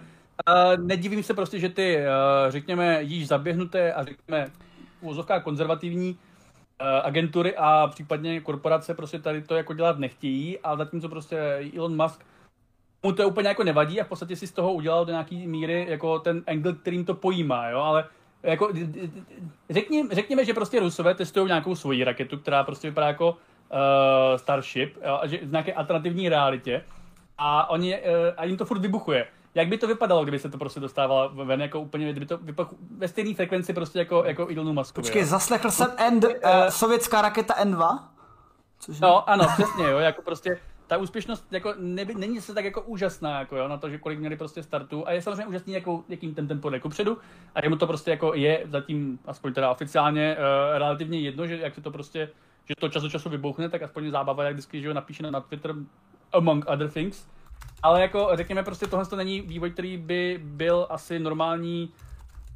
nedivím se prostě, že ty, řekněme, již zaběhnuté a řekněme uvozovka konzervativní agentury a případně korporace prostě tady to jako dělat nechtějí a zatímco prostě Elon Musk mu to úplně jako nevadí a v podstatě si z toho udělal do nějaký míry jako ten angle, kterým to pojímá, jo, ale jako řekněme, že prostě Rusové testují nějakou svoji raketu, která prostě vypadá jako Starship, jo, že v nějaké alternativní realitě a oni a jim to furt vybuchuje. Jak by to vypadalo, kdyby se to prostě dostávalo ven jako úplně, kdyby to ve stejné frekvenci prostě jako Elonu Muskovi. Počkej, zaslechl jsem sovětská raketa N2? Cože? No, ano, přesně, jo, jako prostě ta úspěšnost jako není se tak jako úžasná, jako jo, na to, že kolik měli prostě startů a je samozřejmě úžasný, jako, jakým ten tempo jde kupředu a jemu to prostě jako je zatím, aspoň teda oficiálně, relativně jedno, že jak se to prostě, že to čas od času vybouchne, tak aspoň zábava, jak vždycky, že ho napíše na Twitter among other things. Ale jako řekněme prostě tohle to není vývoj, který by byl asi normální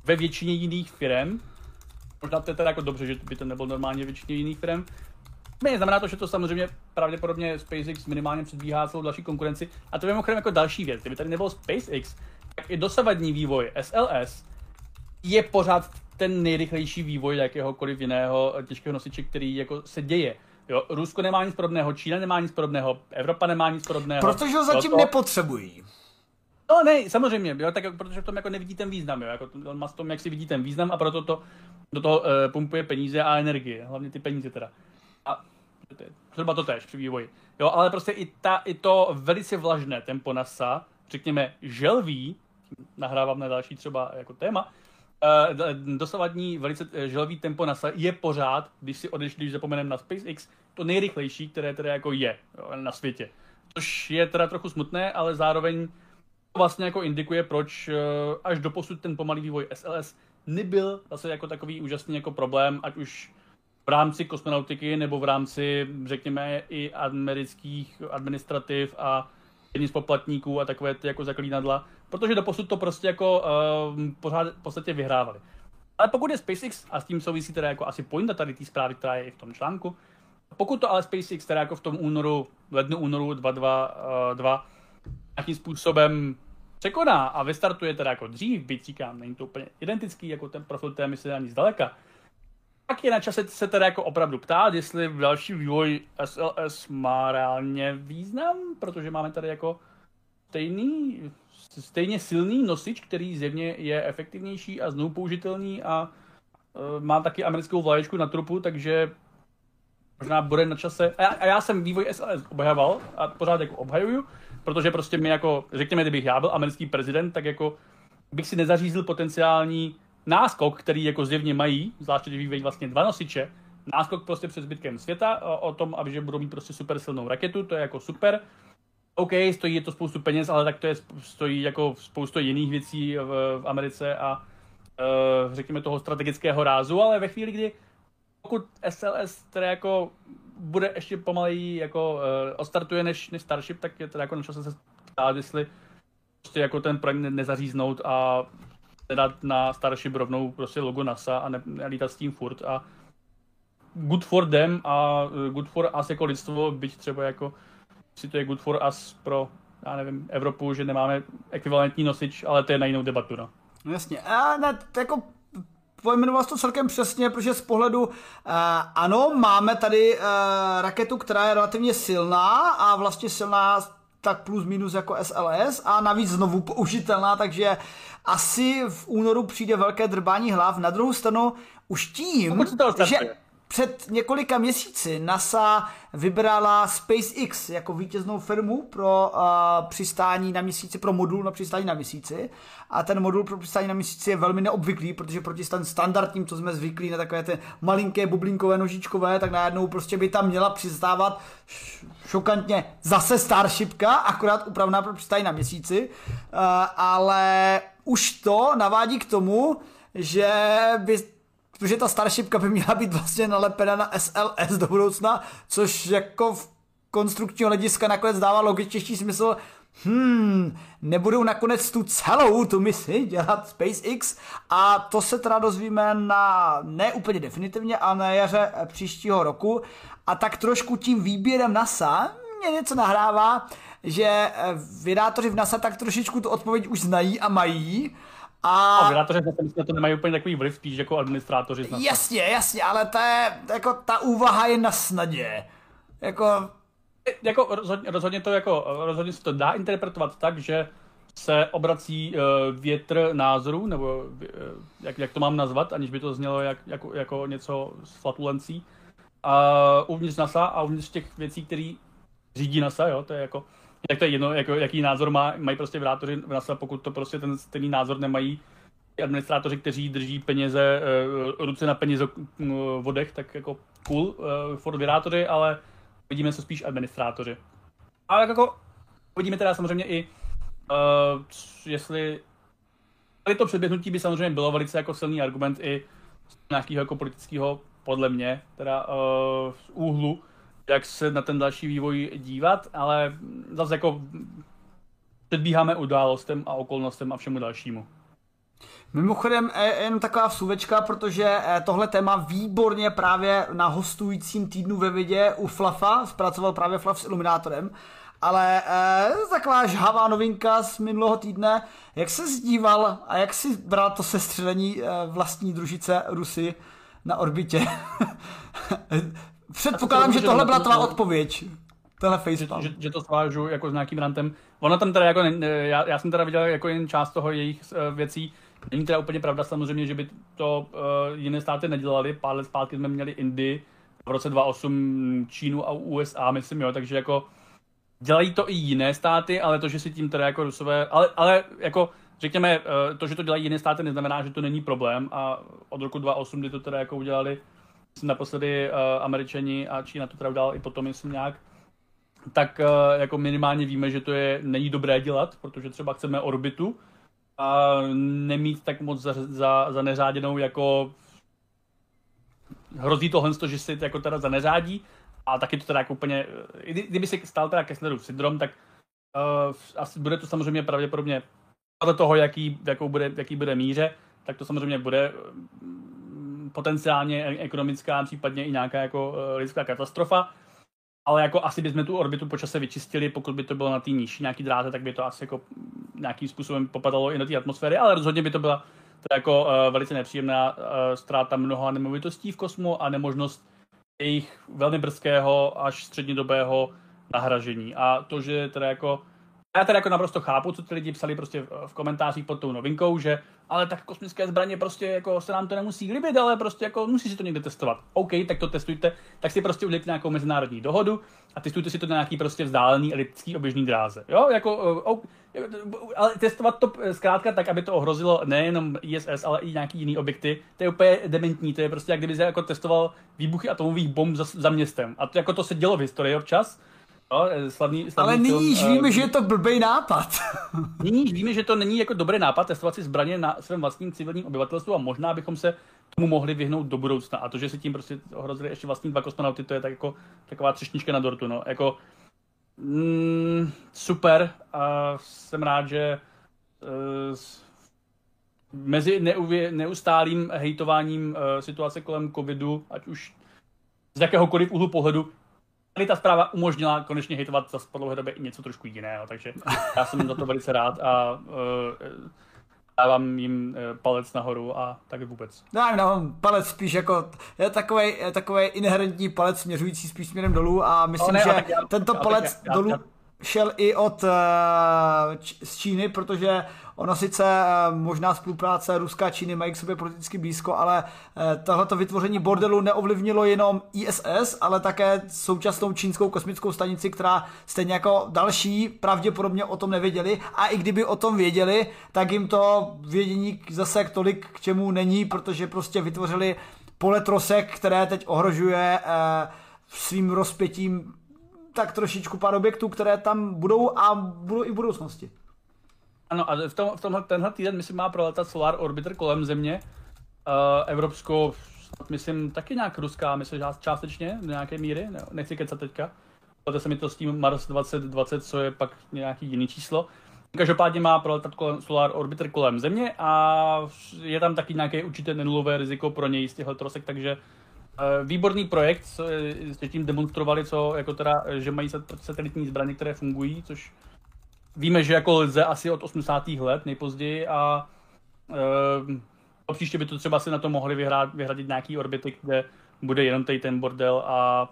ve většině jiných firem. Možná to je teda jako dobře, že by to nebyl normálně ve většině jiných firem. Znamená to, že to samozřejmě pravděpodobně SpaceX minimálně předbíhá celou další konkurenci. A to je mimochodem jako další věc. Kdyby tady nebyl SpaceX, tak i dosavadní vývoj SLS je pořád ten nejrychlejší vývoj jakéhokoliv jiného těžkého nosiče, který jako se děje. Jo, Rusko nemá nic podobného, Čína nemá nic podobného, Evropa nemá nic podobného. Protože ho zatím nepotřebují. No ne, samozřejmě, jo, tak, protože v tom jako nevidí ten význam, jo, jako on má s tom, jak si vidí ten význam a proto to do toho pumpuje peníze a energie, hlavně ty peníze teda. A třeba to též při vývoji. Jo, ale prostě i to velice vlažné tempo NASA, řekněme želví, nahrávám na další třeba jako téma, dosavadní velice želvý tempo NASA je pořád, když zapomeneme na SpaceX, to nejrychlejší, které teda jako je na světě. Což je teda trochu smutné, ale zároveň to vlastně jako indikuje, proč až doposud ten pomalý vývoj SLS nebyl zase jako takový úžasný jako problém, ať už v rámci kosmonautiky nebo v rámci, řekněme, i amerických administrativ a jedním z poplatníků a takové ty jako zaklínadla, protože doposud to prostě jako pořád v podstatě vyhrávali. Ale pokud je SpaceX, a s tím souvisí teda jako asi pointa tady té zprávy, která je i v tom článku, pokud to ale SpaceX teda jako v tom lednu únoru 2022 nějakým způsobem překoná a vystartuje teda jako dřív, byť říkám, není to úplně identický, jako ten profil té mise ani zdaleka, tak je na čase se teda jako opravdu ptát, jestli další vývoj SLS má reálně význam, protože máme tady jako stejně silný nosič, který zjevně je efektivnější a znovu použitelný a má taky americkou vlaječku na trupu, takže možná bude na čase. A já jsem vývoj SLS obhajoval a pořád jako obhajuju, protože prostě mi jako, řekněme, kdybych já byl americký prezident, tak jako bych si nezařízl potenciální náskok, který jako zjevně mají, zvláště když vývojí vlastně dva nosiče, náskok prostě před zbytkem světa o tom, že budou mít prostě super silnou raketu, to je jako super. OK, stojí to spoustu peněz, ale tak to stojí jako spoustu jiných věcí v Americe a řekněme toho strategického rázu, ale ve chvíli, kdy pokud SLS teda jako bude ještě pomaleji jako odstartuje než Starship, tak je teda jako na čase se ptát, jestli prostě jako ten projekt nezaříznout a teda na Starship rovnou prostě logo NASA a nelítat s tím furt a good for them a good for us jako lidstvo, byť třeba jako si to je good for us pro, já nevím, Evropu, že nemáme ekvivalentní nosič, ale to je na jinou debatu, no. No jasně, a ne, jako pojmenoval jsi to celkem přesně, protože z pohledu, ano, máme tady raketu, která je relativně silná a vlastně silná tak plus minus jako SLS a navíc znovu použitelná, takže asi v únoru přijde velké drbání hlav. Na druhou stranu už tím, že před několika měsíci NASA vybrala SpaceX jako vítěznou firmu pro přistání na měsíci, pro modul na přistání na měsíci. A ten modul pro přistání na měsíci je velmi neobvyklý, protože proti standardním, co jsme zvyklí na takové ty malinké bublinkové nožičkové, tak najednou prostě by tam měla přistávat šokantně zase Starshipka, akorát upravená pro přistání na měsíci. Ale už to navádí k tomu, že by... Protože ta Starshipka by měla být vlastně nalepena na SLS do budoucna, což jako v konstrukčního hlediska nakonec dává logičtější smysl. Nebudou nakonec tu celou misi dělat SpaceX a to se teda dozvíme na, ne úplně definitivně, ale na jaře příštího roku a tak trošku tím výběrem NASA mě něco nahrává, že vědátoři v NASA tak trošičku tu odpověď už znají a mají. A operátoři na to nemají úplně takový vliv, spíš jako administrátoři. Jasně, ale ta úvaha je na snadě. Jako jako rozhodně se to dá interpretovat tak, že se obrací větr názorů, nebo jak to mám nazvat, aniž by to znělo jako něco s flatulencí. A uvnitř NASA a uvnitř těch věcí, které řídí NASA, jo, to je jako, tak to je jedno, jako, jaký názor mají prostě vedátoři v NASA, pokud to prostě ten stejný názor nemají administrátoři, kteří drží peníze, ruce na peněz vodech, tak jako cool, for vedátoři, ale vidíme se spíš administrátoři. Ale jako vidíme teda samozřejmě i, jestli tady to předběhnutí by samozřejmě bylo velice jako silný argument i nějakého jako politického, podle mě, teda z úhlu, jak se na ten další vývoj dívat, ale zase jako předbíháme událostem a okolnostem a všemu dalšímu. Mimochodem, jen taková vsuvečka, protože tohle téma výborně právě na hostujícím Týdnu ve vědě u Flafa, zpracoval právě Flaf s Iluminátorem, ale taková žhavá novinka z minulého týdne, jak se zdíval a jak si bral to sestřelení vlastní družice Rusy na orbitě. Předpokládám, že tohle byla tvá odpověď. Tohle facepalm. Že to svážu jako s nějakým rantem. Ona tam teda jako, já jsem teda viděl jako jen část toho jejich věcí. Není teda úplně pravda samozřejmě, že by to jiné státy nedělali. Pár let zpátky jsme měli Indii, v roce 2008 Čínu a USA, myslím, jo. Takže jako dělají to i jiné státy, ale to, že si tím teda jako Rusové, ale jako řekněme, to, že to dělají jiné státy, neznamená, že to není problém a od roku 2008, kdy to teda jako udělali naposledy Američani a Čína to teda udělala i potom, myslím nějak, tak jako minimálně víme, že to je není dobré dělat, protože třeba chceme orbitu a nemít tak moc za neřáděnou, jako hrozí tohle, že se jako teda zaneřádí a taky to teda jako úplně, kdyby se stal teda Kesslerův syndrom, tak asi bude to samozřejmě pravděpodobně podle toho, jaký bude míře, tak to samozřejmě bude potenciálně ekonomická, případně i nějaká jako lidská katastrofa, ale jako asi bychom tu orbitu po čase vyčistili, pokud by to bylo na té nižší nějaký dráze, tak by to asi jako nějakým způsobem popadalo i do té atmosféry, ale rozhodně by to byla teda jako velice nepříjemná ztráta mnoha nemovitostí v kosmu a nemožnost jejich velmi brzkého až střednědobého nahražení. A to, že teda jako já tady jako naprosto chápu, co ty lidi psali prostě v komentářích pod tou novinkou, že ale tak kosmické zbraně prostě jako se nám to nemusí líbit, ale prostě jako musí si to někde testovat. OK, tak to testujte, tak si prostě udělejte nějakou mezinárodní dohodu a testujte si to na nějaký prostě vzdálený elitský oběžný dráze. Jo, jako okay, ale testovat to zkrátka tak, aby to ohrozilo nejenom ISS, ale i nějaký jiný objekty, to je úplně dementní, to je prostě jak kdyby se jako testoval výbuchy atomových bomb za městem. A to, jako to se dělo v historii občas. No, slavný ale nyní již víme, že je to blbej nápad. Nyní již víme, že to není jako dobrý nápad testovat si zbraně na svém vlastním civilním obyvatelstvu a možná bychom se tomu mohli vyhnout do budoucna. A to, že se tím prostě ohrozili ještě vlastní dva kosmonauty, to je tak jako taková třešnička na dortu. No. Jako, super. A jsem rád, že mezi neustálým hejtováním situace kolem covidu, ať už z jakéhokoliv úhlu pohledu, tady ta zpráva umožnila konečně hejtovat za po dlouhé době i něco trošku jiného, takže já jsem za to velice rád a dávám jim palec nahoru a tak vůbec. Dávám palec spíš jako, je takovej inherentní palec směřující spíš směrem dolů a myslím, že tento palec dolů šel i od z Číny, protože ono sice možná spolupráce Ruska a Číny mají k sobě politicky blízko, ale tohleto vytvoření bordelu neovlivnilo jenom ISS, ale také současnou čínskou kosmickou stanici, která stejně jako další pravděpodobně o tom nevěděli a i kdyby o tom věděli, tak jim to vědění zase tolik k čemu není, protože prostě vytvořili pole trosek, které teď ohrožuje svým rozpětím tak trošičku pár objektů, které tam budou a budou i v budoucnosti. Ano, a tenhle týden, myslím, má proletat Solar Orbiter kolem Země. Evropskou, myslím, taky nějak ruská, myslím, částečně, do nějaké míry, ne, nechci kecat teďka. Protože se mi to s tím Mars 2020, co je pak nějaký jiný číslo. Každopádně má proletat Solar Orbiter kolem Země a je tam taky nějaké určité nenulové riziko pro něj z těchto trosek, takže výborný projekt, s tím demonstrovali, co, jako teda, že mají satelitní zbraně, které fungují, což víme, že jako lze asi od 80. let nejpozději a příště by to třeba si na to mohli vyhradit nějaký orbity, kde bude jenom tady ten bordel a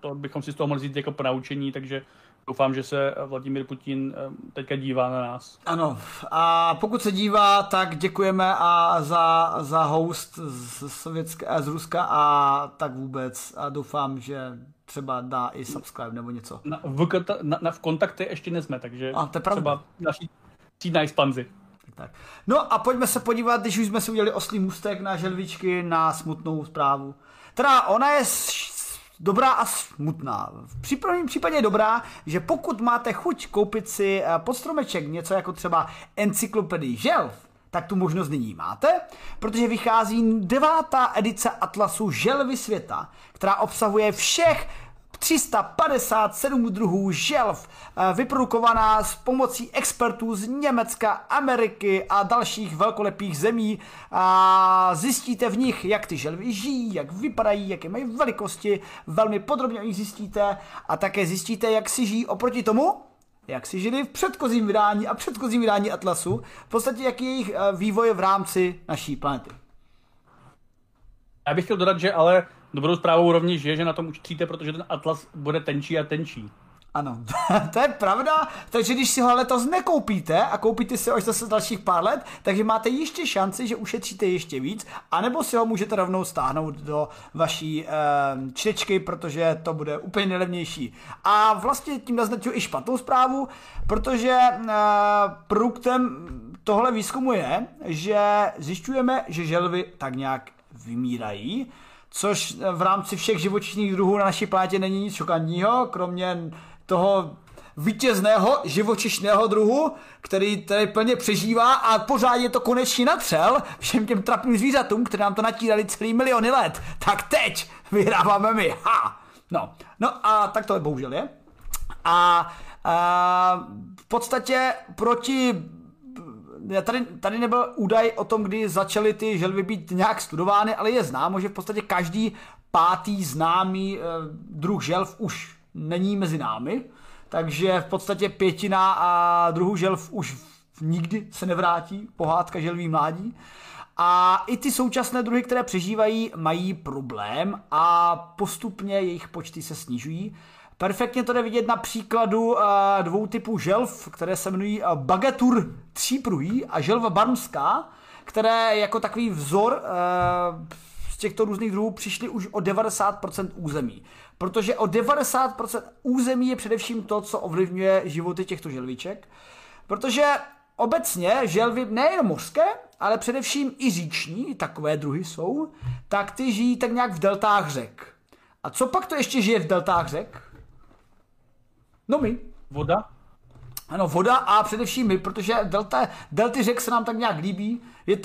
to bychom si z toho mohli vzít jako ponaučení, takže doufám, že se Vladimír Putin teďka dívá na nás. Ano, a pokud se dívá, tak děkujeme a za host z Ruska a tak vůbec a doufám, že třeba dá i subscribe nebo něco. V kontakty ještě nejsme, takže třeba naší třídná expanzi. Tak. No a pojďme se podívat, když už jsme si udělali oslý můstek na želvičky, na smutnou zprávu. Teda ona je dobrá a smutná. V prvním případě je dobrá, že pokud máte chuť koupit si pod stromeček něco jako třeba encyklopedii želv, tak tu možnost nyní máte, protože vychází 9. edice atlasu Želvy světa, která obsahuje všech 357 druhů želv, vyprodukovaná s pomocí expertů z Německa, Ameriky a dalších velkolepých zemí. A zjistíte v nich, jak ty želvy žijí, jak vypadají, jaké mají velikosti, velmi podrobně o nich zjistíte a také zjistíte, jak si žijí oproti tomu, jak si žili v předchozím vydání a předchozím vydání atlasu, v podstatě jaký je jejich vývoj v rámci naší planety. Já bych chtěl dodat, že ale dobrou zprávou rovněž je, že na tom ušetříte, protože ten atlas bude tenčí a tenčí. Ano, to je pravda, takže když si ho letos nekoupíte a koupíte si ho až zase dalších pár let, takže máte ještě šanci, že ušetříte ještě víc, anebo si ho můžete rovnou stáhnout do vaší čtečky, protože to bude úplně nejlevnější. A vlastně tím naznačuji i špatnou zprávu, protože produktem tohle výzkumu je, že zjišťujeme, že želvy tak nějak vymírají, což v rámci všech živočišných druhů na naší planetě není nic šokantního, kromě toho vítězného živočišného druhu, který tady plně přežívá a pořád je to konečně natřel všem těm trapným zvířatům, které nám to natírali celý miliony let. Tak teď vyhráváme my. Ha! No a tak to bohužel je. A v podstatě proti... Tady nebyl údaj o tom, kdy začaly ty želvy být nějak studovány, ale je známo, že v podstatě každý 5. známý druh želv už není mezi námi, takže v podstatě 1/5 druhů želv už nikdy se nevrátí, pohádka želví mládí. A i ty současné druhy, které přežívají, mají problém a postupně jejich počty se snižují. Perfektně to jde vidět na příkladu 2 typů želv, které se jmenují bagatur třípruhý a želva barmská, které jako takový vzor z těchto různých druhů přišly už o 90% území. Protože o 90% území je především to, co ovlivňuje životy těchto želviček. Protože obecně želvy nejen mořské, ale především i říční, takové druhy jsou, tak ty žijí tak nějak v deltách řek. A co pak to ještě žije v deltách řek? No my. Voda? Ano, voda a především my, protože delty řek se nám tak nějak líbí. Je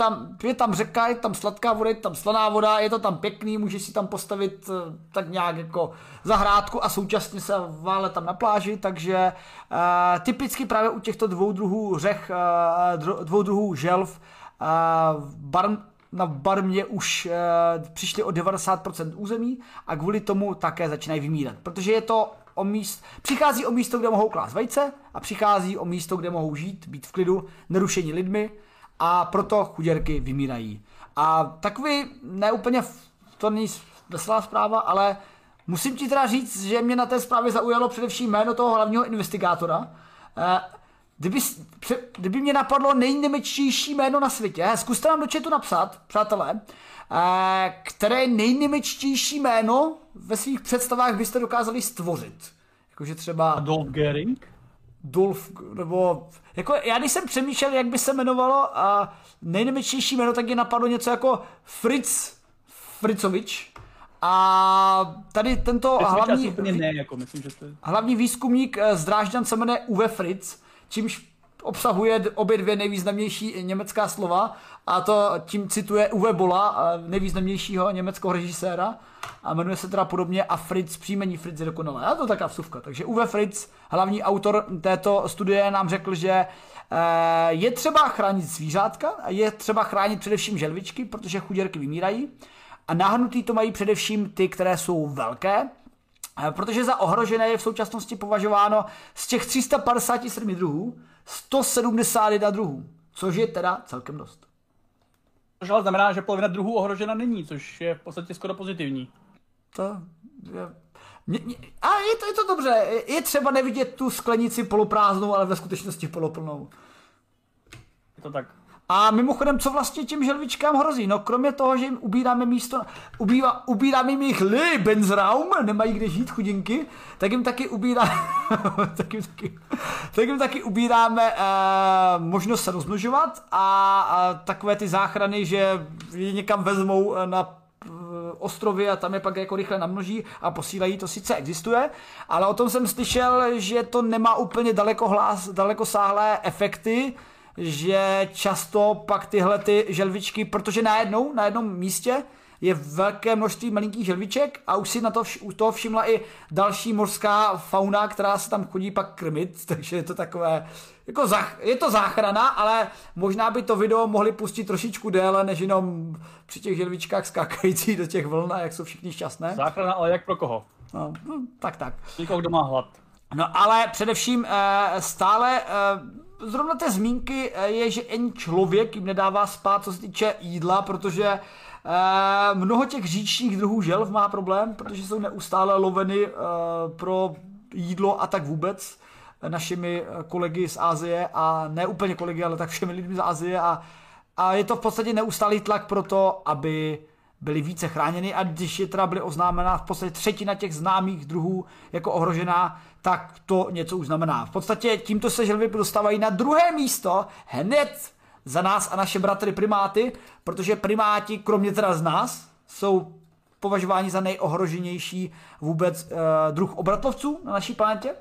tam řeka, je tam sladká voda, je tam slaná voda, je to tam pěkný, můžeš si tam postavit tak nějak jako zahrádku a současně se válet tam na pláži, takže typicky právě u těchto 2 druhů řech, 2 druhů želv, na Barmě už přišli o 90% území a kvůli tomu také začínají vymírat, protože je to přichází o místo, kde mohou klást vejce a přichází o místo, kde mohou žít, být v klidu, nerušení lidmi a proto chuděrky vymírají. A takový, ne úplně, to není veselá zpráva, ale musím ti teda říct, že mě na té zprávě zaujalo především jméno toho hlavního investigátora. Kdyby mě napadlo nejnimečtější jméno na světě, zkuste nám do chatu napsat, přátelé, které nejnimečtější jméno ve svých představách byste dokázali stvořit. Jakože třeba... Adolf Göring? Nebo... Jako já když jsem přemýšlel, jak by se jmenovalo a nejnimečtější jméno, tak mě napadlo něco jako Fritzovič. A tady tento hlavní výzkumník z Drážďan se jmenuje Uwe Fritz, čímž obsahuje obě 2 nejvýznamnější německá slova a to tím cituje Uwe Bolla, nejvýznamnějšího německého režiséra a jmenuje se teda podobně a Fritz, příjmení Fritz je dokonalé. A to taká vsuvka. Takže Uwe Fritz, hlavní autor této studie, nám řekl, že je třeba chránit zvířátka, je třeba chránit především želvičky, protože chuděrky vymírají a nahnutý to mají především ty, které jsou velké, protože za ohrožené je v současnosti považováno z těch 357 druhů 171 druhů, což je teda celkem dost. Což ale znamená, že polovina druhů ohrožena není, což je v podstatě skoro pozitivní. To A je to dobře, je třeba nevidět tu sklenici poloprázdnou, ale ve skutečnosti poloplnou. Je to tak. A mimochodem, co vlastně těm želvičkám hrozí? No kromě toho, že jim ubíráme místo, ubíráme jim jejich Lebensraum, nemají kde žít chudinky, tak jim taky ubíráme, tak jim taky ubíráme možnost se rozmnožovat a takové ty záchrany, že je někam vezmou na ostrovy a tam je pak jako rychle namnoží a posílají, to sice existuje, ale o tom jsem slyšel, že to nemá úplně dalekosáhlé efekty, že často pak tyhle ty želvičky, protože na jednom místě je velké množství malinkých želviček a už si na to, to všimla i další mořská fauna, která se tam chodí pak krmit, takže je to takové, jako je to záchrana, ale možná by to video mohli pustit trošičku déle, než jenom při těch želvičkách skákající do těch vln a jak jsou všichni šťastné. Záchrana, ale jak pro koho? No, tak. Někoho, kdo má hlad. No ale především stále... Zrovna té zmínky je, že ani člověk jim nedává spát, co se týče jídla, protože mnoho těch říčních druhů želv má problém, protože jsou neustále loveny pro jídlo a tak vůbec našimi kolegy z Asie a ne úplně kolegy, ale tak všemi lidmi z Asie a je to v podstatě neustálý tlak pro to, aby byly více chráněny a když je teda byly oznámená v podstatě třetina těch známých druhů jako ohrožená, tak to něco už znamená. V podstatě tímto se želvy dostávají na druhé místo hned za nás a naše bratry primáty, protože primáti, kromě teda z nás, jsou považováni za nejohroženější vůbec druh obratlovců na naší planetě.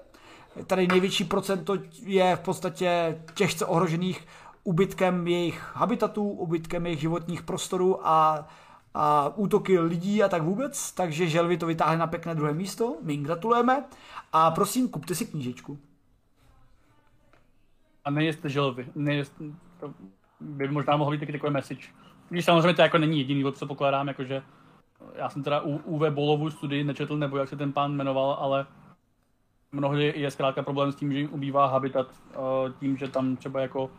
Tady největší procento je v podstatě těžce ohrožených úbytkem jejich habitatů, úbytkem jejich životních prostorů a útoky lidí a tak vůbec, takže želvy to vytáhli na pěkné druhé místo, my jim gratulujeme a prosím, kupte si knížečku. A nejeste želvy, to by možná mohlo být taky takový message. Když samozřejmě to jako není jediný, co pokládám, jakože já jsem teda Uwe Bolovu studii nečetl, nebo jak se ten pán jmenoval, ale mnohdy je zkrátka problém s tím, že jim ubývá habitat, tím, že tam třeba jako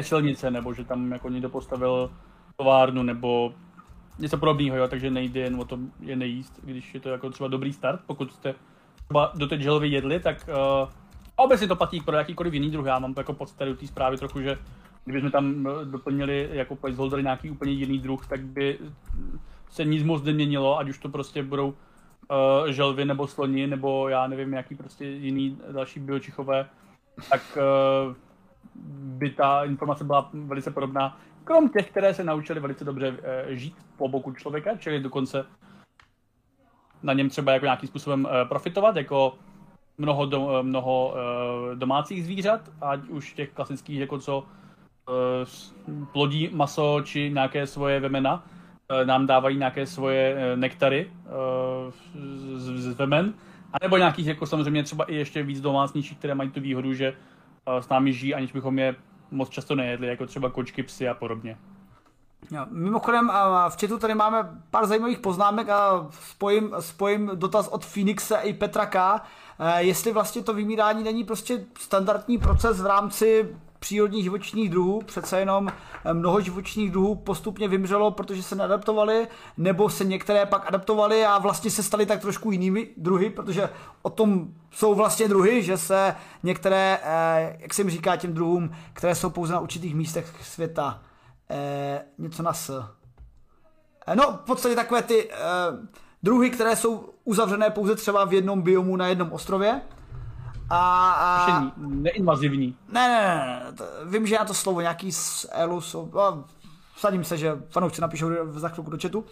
silnice, nebo že tam jako někdo postavil továrnu, nebo něco podobného, jo, takže nejde jen o to je nejíst, když je to jako třeba dobrý start, pokud jste třeba doteď želvy jedli, tak obecně to platí pro jakýkoliv jiný druh, já mám to jako pocit do té zprávy trochu, že kdybychom tam doplnili jako placeholder nějaký úplně jiný druh, tak by se nic moc neměnilo, ať už to prostě budou želvy nebo sloni, nebo já nevím, jaký prostě jiný další biočichové, tak by ta informace byla velice podobná. Krom těch, které se naučili velice dobře žít po boku člověka, čili dokonce na něm třeba jako nějakým způsobem profitovat, jako mnoho domácích zvířat, ať už těch klasických, jako co plodí maso či nějaké svoje vemena, nám dávají nějaké svoje nektary z vemen, anebo nějakých jako samozřejmě třeba i ještě víc domácnějších, které mají tu výhodu, že s námi žijí, aniž bychom je moc často nejedli, jako třeba kočky, psy a podobně. Jo, mimochodem v chatu tady máme pár zajímavých poznámek a spojím dotaz od Phoenixe i Petra K. Jestli vlastně to vymírání není prostě standardní proces v rámci přírodních živočních druhů, přece jenom mnoho živočních druhů postupně vymřelo, protože se neadaptovali, nebo se některé pak adaptovali a vlastně se staly tak trošku jinými druhy, protože o tom jsou vlastně druhy, že se některé, jak se jim říká těm druhům, které jsou pouze na určitých místech světa, něco na s. No, v podstatě takové ty druhy, které jsou uzavřené pouze třeba v jednom biomu na jednom ostrově, a neinvazivní. Ne, vím, že já to slovo nějaký z Elu jsou, vsadím se, že fanoušci napíšou za chvilku do chatu.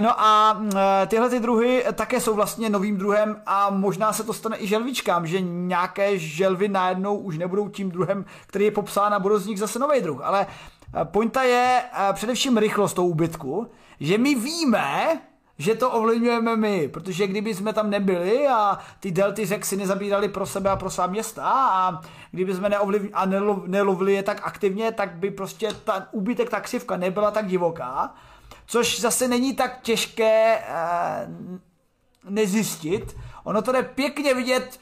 No a tyhle ty druhy také jsou vlastně novým druhem a možná se to stane i želvičkám, že nějaké želvy najednou už nebudou tím druhem, který je popsán a budou z nich zase nový druh, ale pointa je především rychlost toho úbytku, že my víme, že to ovlivňujeme my, protože kdyby jsme tam nebyli a ty delty řek si nezabírali pro sebe a pro svá města a kdyby jsme nelovili je tak aktivně, tak by prostě ta úbytek taxivka nebyla tak divoká, což zase není tak těžké nezjistit. Ono to je pěkně vidět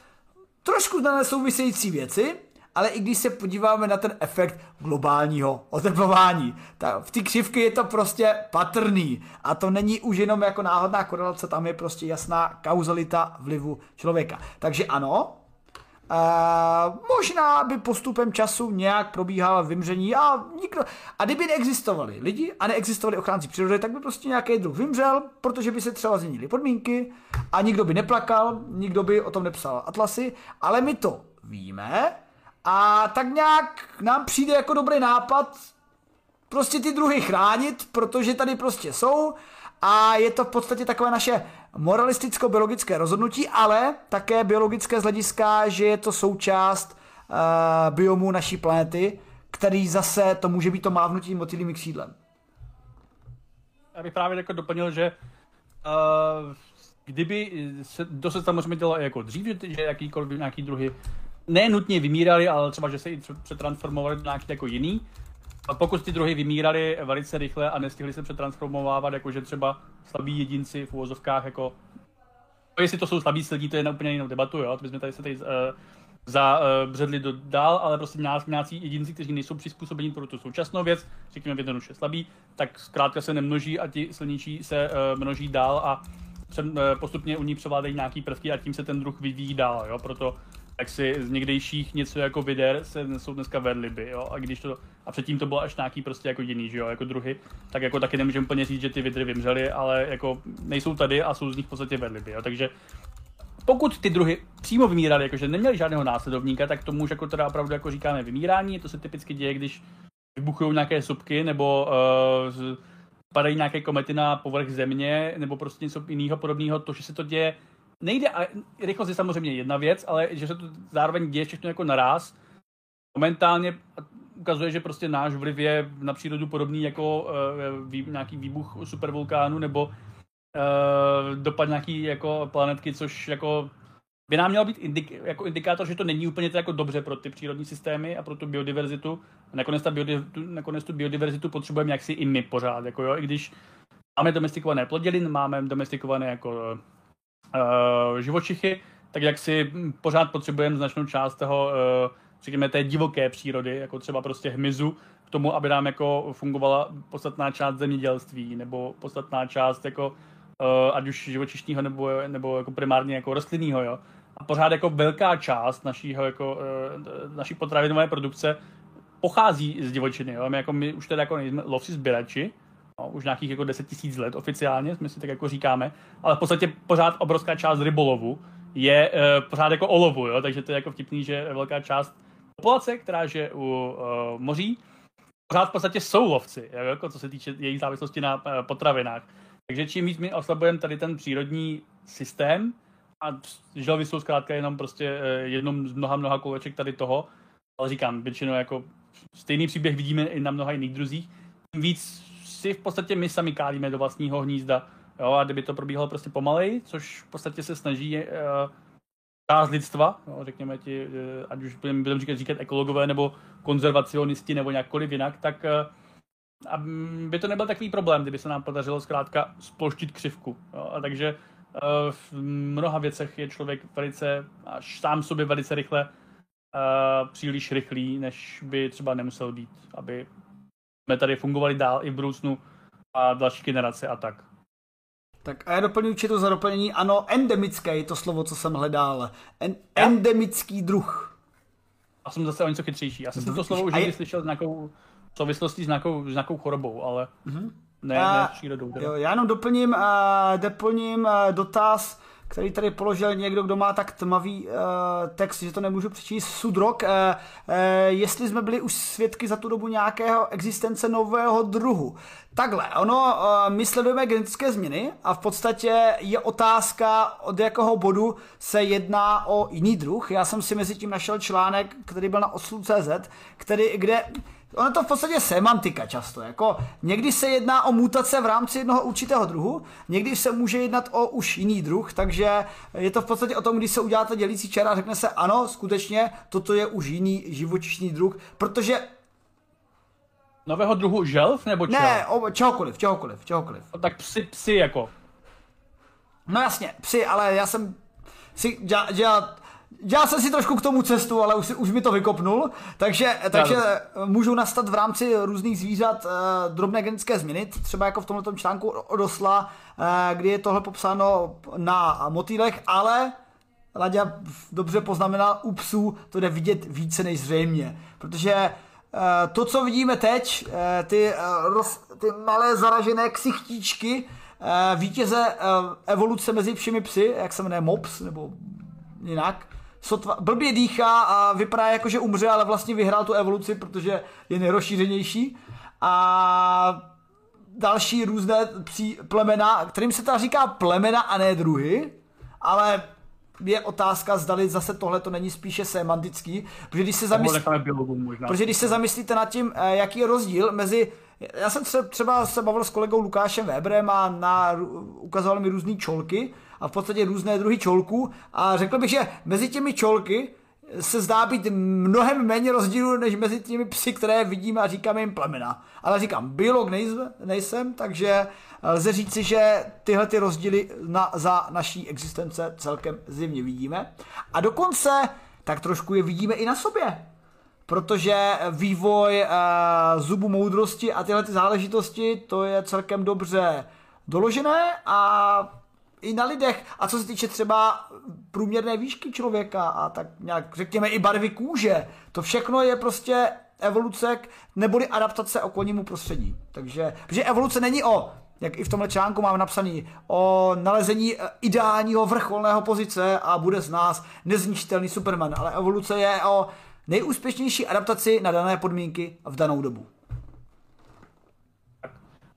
trošku na nesouvisející věci, ale i když se podíváme na ten efekt globálního oteplování. V té křivky je to prostě patrný a to není už jenom jako náhodná korelace, tam je prostě jasná kauzalita vlivu člověka. Takže ano, možná by postupem času nějak probíhala vymření a kdyby neexistovali lidi a neexistovali ochránci přírody, tak by prostě nějaký druh vymřel, protože by se třeba změnily podmínky a nikdo by neplakal, nikdo by o tom nepsal atlasy, ale my to víme a tak nějak nám přijde jako dobrý nápad prostě ty druhy chránit, protože tady prostě jsou a je to v podstatě takové naše moralisticko-biologické rozhodnutí, ale také biologické z hlediska, že je to součást biomu naší planety, který zase to může být to mávnutí motýlým křídlem. Já bych právě jako doplnil, že kdyby se, to se samozřejmě dělo jako dřív, že jakýkoliv nějaký druhy ne nutně vymírali, ale třeba, že se i přetransformovali do nějaký jako jiný. A pokud ty druhy vymíraly velice rychle a nestihly se přetransformovávat, jakože třeba slabí jedinci v uvozovkách, jako... Jestli to jsou slabí silní, to je na úplně jinou debatu, jo? To bychom tady se tady zabředli dál, ale prostě nějací jedinci, kteří nejsou přizpůsobeni pro tu současnou věc, řekněme jednoduše slabí, tak zkrátka se nemnoží a ti silnější se množí dál a postupně u ní převládají nějaký prvky a tím se ten druh vyvíjí dál, jo? Proto tak si z někdejších něco jako vider se jsou dneska velryby, jo, a když to a předtím to bylo až nějaký prostě jako jiný, že jo, jako druhy, tak jako taky nemůžeme úplně říct, že ty vidry vymřely, ale jako nejsou tady a jsou z nich v podstatě velryby, jo, takže pokud ty druhy přímo vymíraly, jakože neměly žádného následovníka, tak tomu už jako teda opravdu jako říkáme vymírání, to se typicky děje, když vybuchují nějaké sopky nebo padají nějaké komety na povrch Země nebo prostě něco jiného podobného, to, že se to děje nejde, a rychlost je samozřejmě jedna věc, ale že se to zároveň děje všechno jako naraz, momentálně ukazuje, že prostě náš vliv je na přírodu podobný jako nějaký výbuch supervulkánu nebo dopad nějaký jako planetky, což jako by nám mělo být jako indikátor, že to není úplně jako dobře pro ty přírodní systémy a pro tu biodiverzitu. Nakonec tu biodiverzitu potřebujeme jaksi i my pořád, jako jo, i když máme domestikované ploděliny, máme domestikované jako živočichy, tak jak si pořád potřebujeme značnou část toho, řekněme, té divoké přírody, jako třeba prostě hmyzu, k tomu, aby nám jako fungovala podstatná část zemědělství, nebo podstatná část jako, ať už živočišního, nebo jako primárně jako rostlinního, jo. A pořád jako velká část naší potravinové produkce pochází z divočiny, jo. My už teda jako nejsme lovci sběrači, no, už nějakých jako 10 000 let oficiálně, my si tak jako říkáme, ale v podstatě pořád obrovská část rybolovu je pořád jako olovu, jo? Takže to je jako vtipný, že velká část populace, která je u moří, pořád v podstatě jsou lovci, jo? Jako co se týče jejich závislosti na potravinách. Takže čím víc my oslabujeme tady ten přírodní systém a želvy jsou zkrátka jenom prostě jednou z mnoha koleček tady toho, ale říkám, většinou jako stejný příběh vidíme i na mnoha jiných druzích, tím víc si v podstatě my sami kálíme do vlastního hnízda, jo, a kdyby to probíhalo prostě pomaleji, což v podstatě se snaží část lidstva, jo, řekněme ti, ať už budeme říkat ekologové nebo konzervacionisti nebo nějakkoliv jinak, tak by to nebyl takový problém, kdyby se nám podařilo zkrátka sploštit křivku. Jo, a takže v mnoha věcech je člověk velice, až sám sobě velice rychle, příliš rychlý, než by třeba nemusel být, aby jsme tady fungovali dál i v budoucnu a další generace a tak. Tak a já doplňuji určitou za doplnění. Ano, endemické je to slovo, co jsem hledal. Endemický druh. A jsem zase o něco chytřejší. Já jsem to slovo už slyšel s nějakou souvislostí, s nějakou chorobou, ale ne přírodou. Jo, já jenom doplním dotaz, který tady položil někdo, kdo má tak tmavý text, že to nemůžu přečíst, Sudrok, jestli jsme byli už svědky za tu dobu nějakého existence nového druhu. Takhle, my sledujeme genetické změny a v podstatě je otázka, od jakého bodu se jedná o jiný druh. Já jsem si mezi tím našel článek, který byl na oslu.cz, kde... Ono to v podstatě semantika často, jako někdy se jedná o mutace v rámci jednoho určitého druhu, někdy se může jednat o už jiný druh, takže je to v podstatě o tom, když se udělá ta dělící čára a řekne se ano, skutečně, toto je už jiný živočišný druh, protože... Nového druhu želv nebo čeho? Ne, čehokoliv. No, tak psi jako. No jasně, psi, ale já jsem si dělal Dělal jsem si trošku k tomu cestu, ale už mi to vykopnul, takže můžou nastat v rámci různých zvířat drobné genetické změny, třeba jako v tomto článku odosla, kdy je tohle popsáno na motýlech, ale Laďa dobře poznamenal, u psů to jde vidět více než zřejmě, protože to, co vidíme teď, ty malé zaražené ksichtíčky, vítěze evoluce mezi všemi psy, jak se jmenuje mops, nebo jinak, sotva, blbě dýchá a vypadá jako, že umře, ale vlastně vyhrál tu evoluci, protože je nejrozšířenější. A další různé psí plemena, kterým se ta říká plemena a ne druhy, ale je otázka, zdali zase tohle to není spíše semantický, protože když se zamyslíte nad tím, jaký je rozdíl mezi... Já jsem třeba se bavil s kolegou Lukášem Weberem a ukazoval mi různé čolky a v podstatě různé druhy čolků a řekl bych, že mezi těmi čolky se zdá být mnohem méně rozdílu než mezi těmi psy, které vidíme a říkáme jim plemena. Ale říkám, biolog nejsem, takže lze říci, že tyhle ty rozdíly za naší existence celkem zjevně vidíme. A dokonce tak trošku je vidíme i na sobě. Protože vývoj zubu moudrosti a tyhle ty záležitosti, to je celkem dobře doložené a i na lidech. A co se týče třeba průměrné výšky člověka a tak nějak řekněme i barvy kůže, to všechno je prostě evoluce neboli adaptace okolnímu prostředí. Takže evoluce není jak i v tomhle článku mám napsaný, o nalezení ideálního vrcholného pozice a bude z nás nezničitelný Superman, ale evoluce je o nejúspěšnější adaptaci na dané podmínky v danou dobu.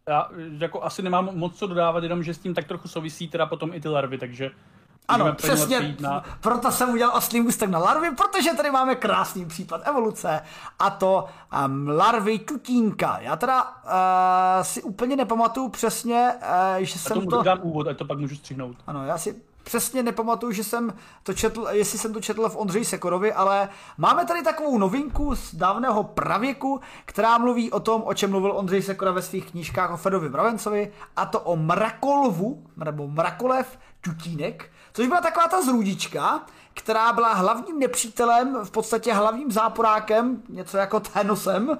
Já jako asi nemám moc co dodávat, jenom že s tím tak trochu souvisí teda potom i ty larvy, takže... Ano, přesně, proto jsem udělal oslý můstek na larvy, protože tady máme krásný případ evoluce a to larvy tutínka. Já teda si úplně nepamatuju přesně, že jsem to... dám úvod, ať to pak můžu střihnout. Ano, já si... Přesně nepamatuju, že jsem to četl, jestli jsem to četl v Ondřeji Sekorovi, ale máme tady takovou novinku z dávného pravěku, která mluví o tom, o čem mluvil Ondřej Sekora ve svých knížkách o Ferdovi Mravencovi, a to o mrakolvu, nebo mrakolev tutínek, což byla taková ta zrůdička, která byla hlavním nepřítelem, v podstatě hlavním záporákem, něco jako Thanosem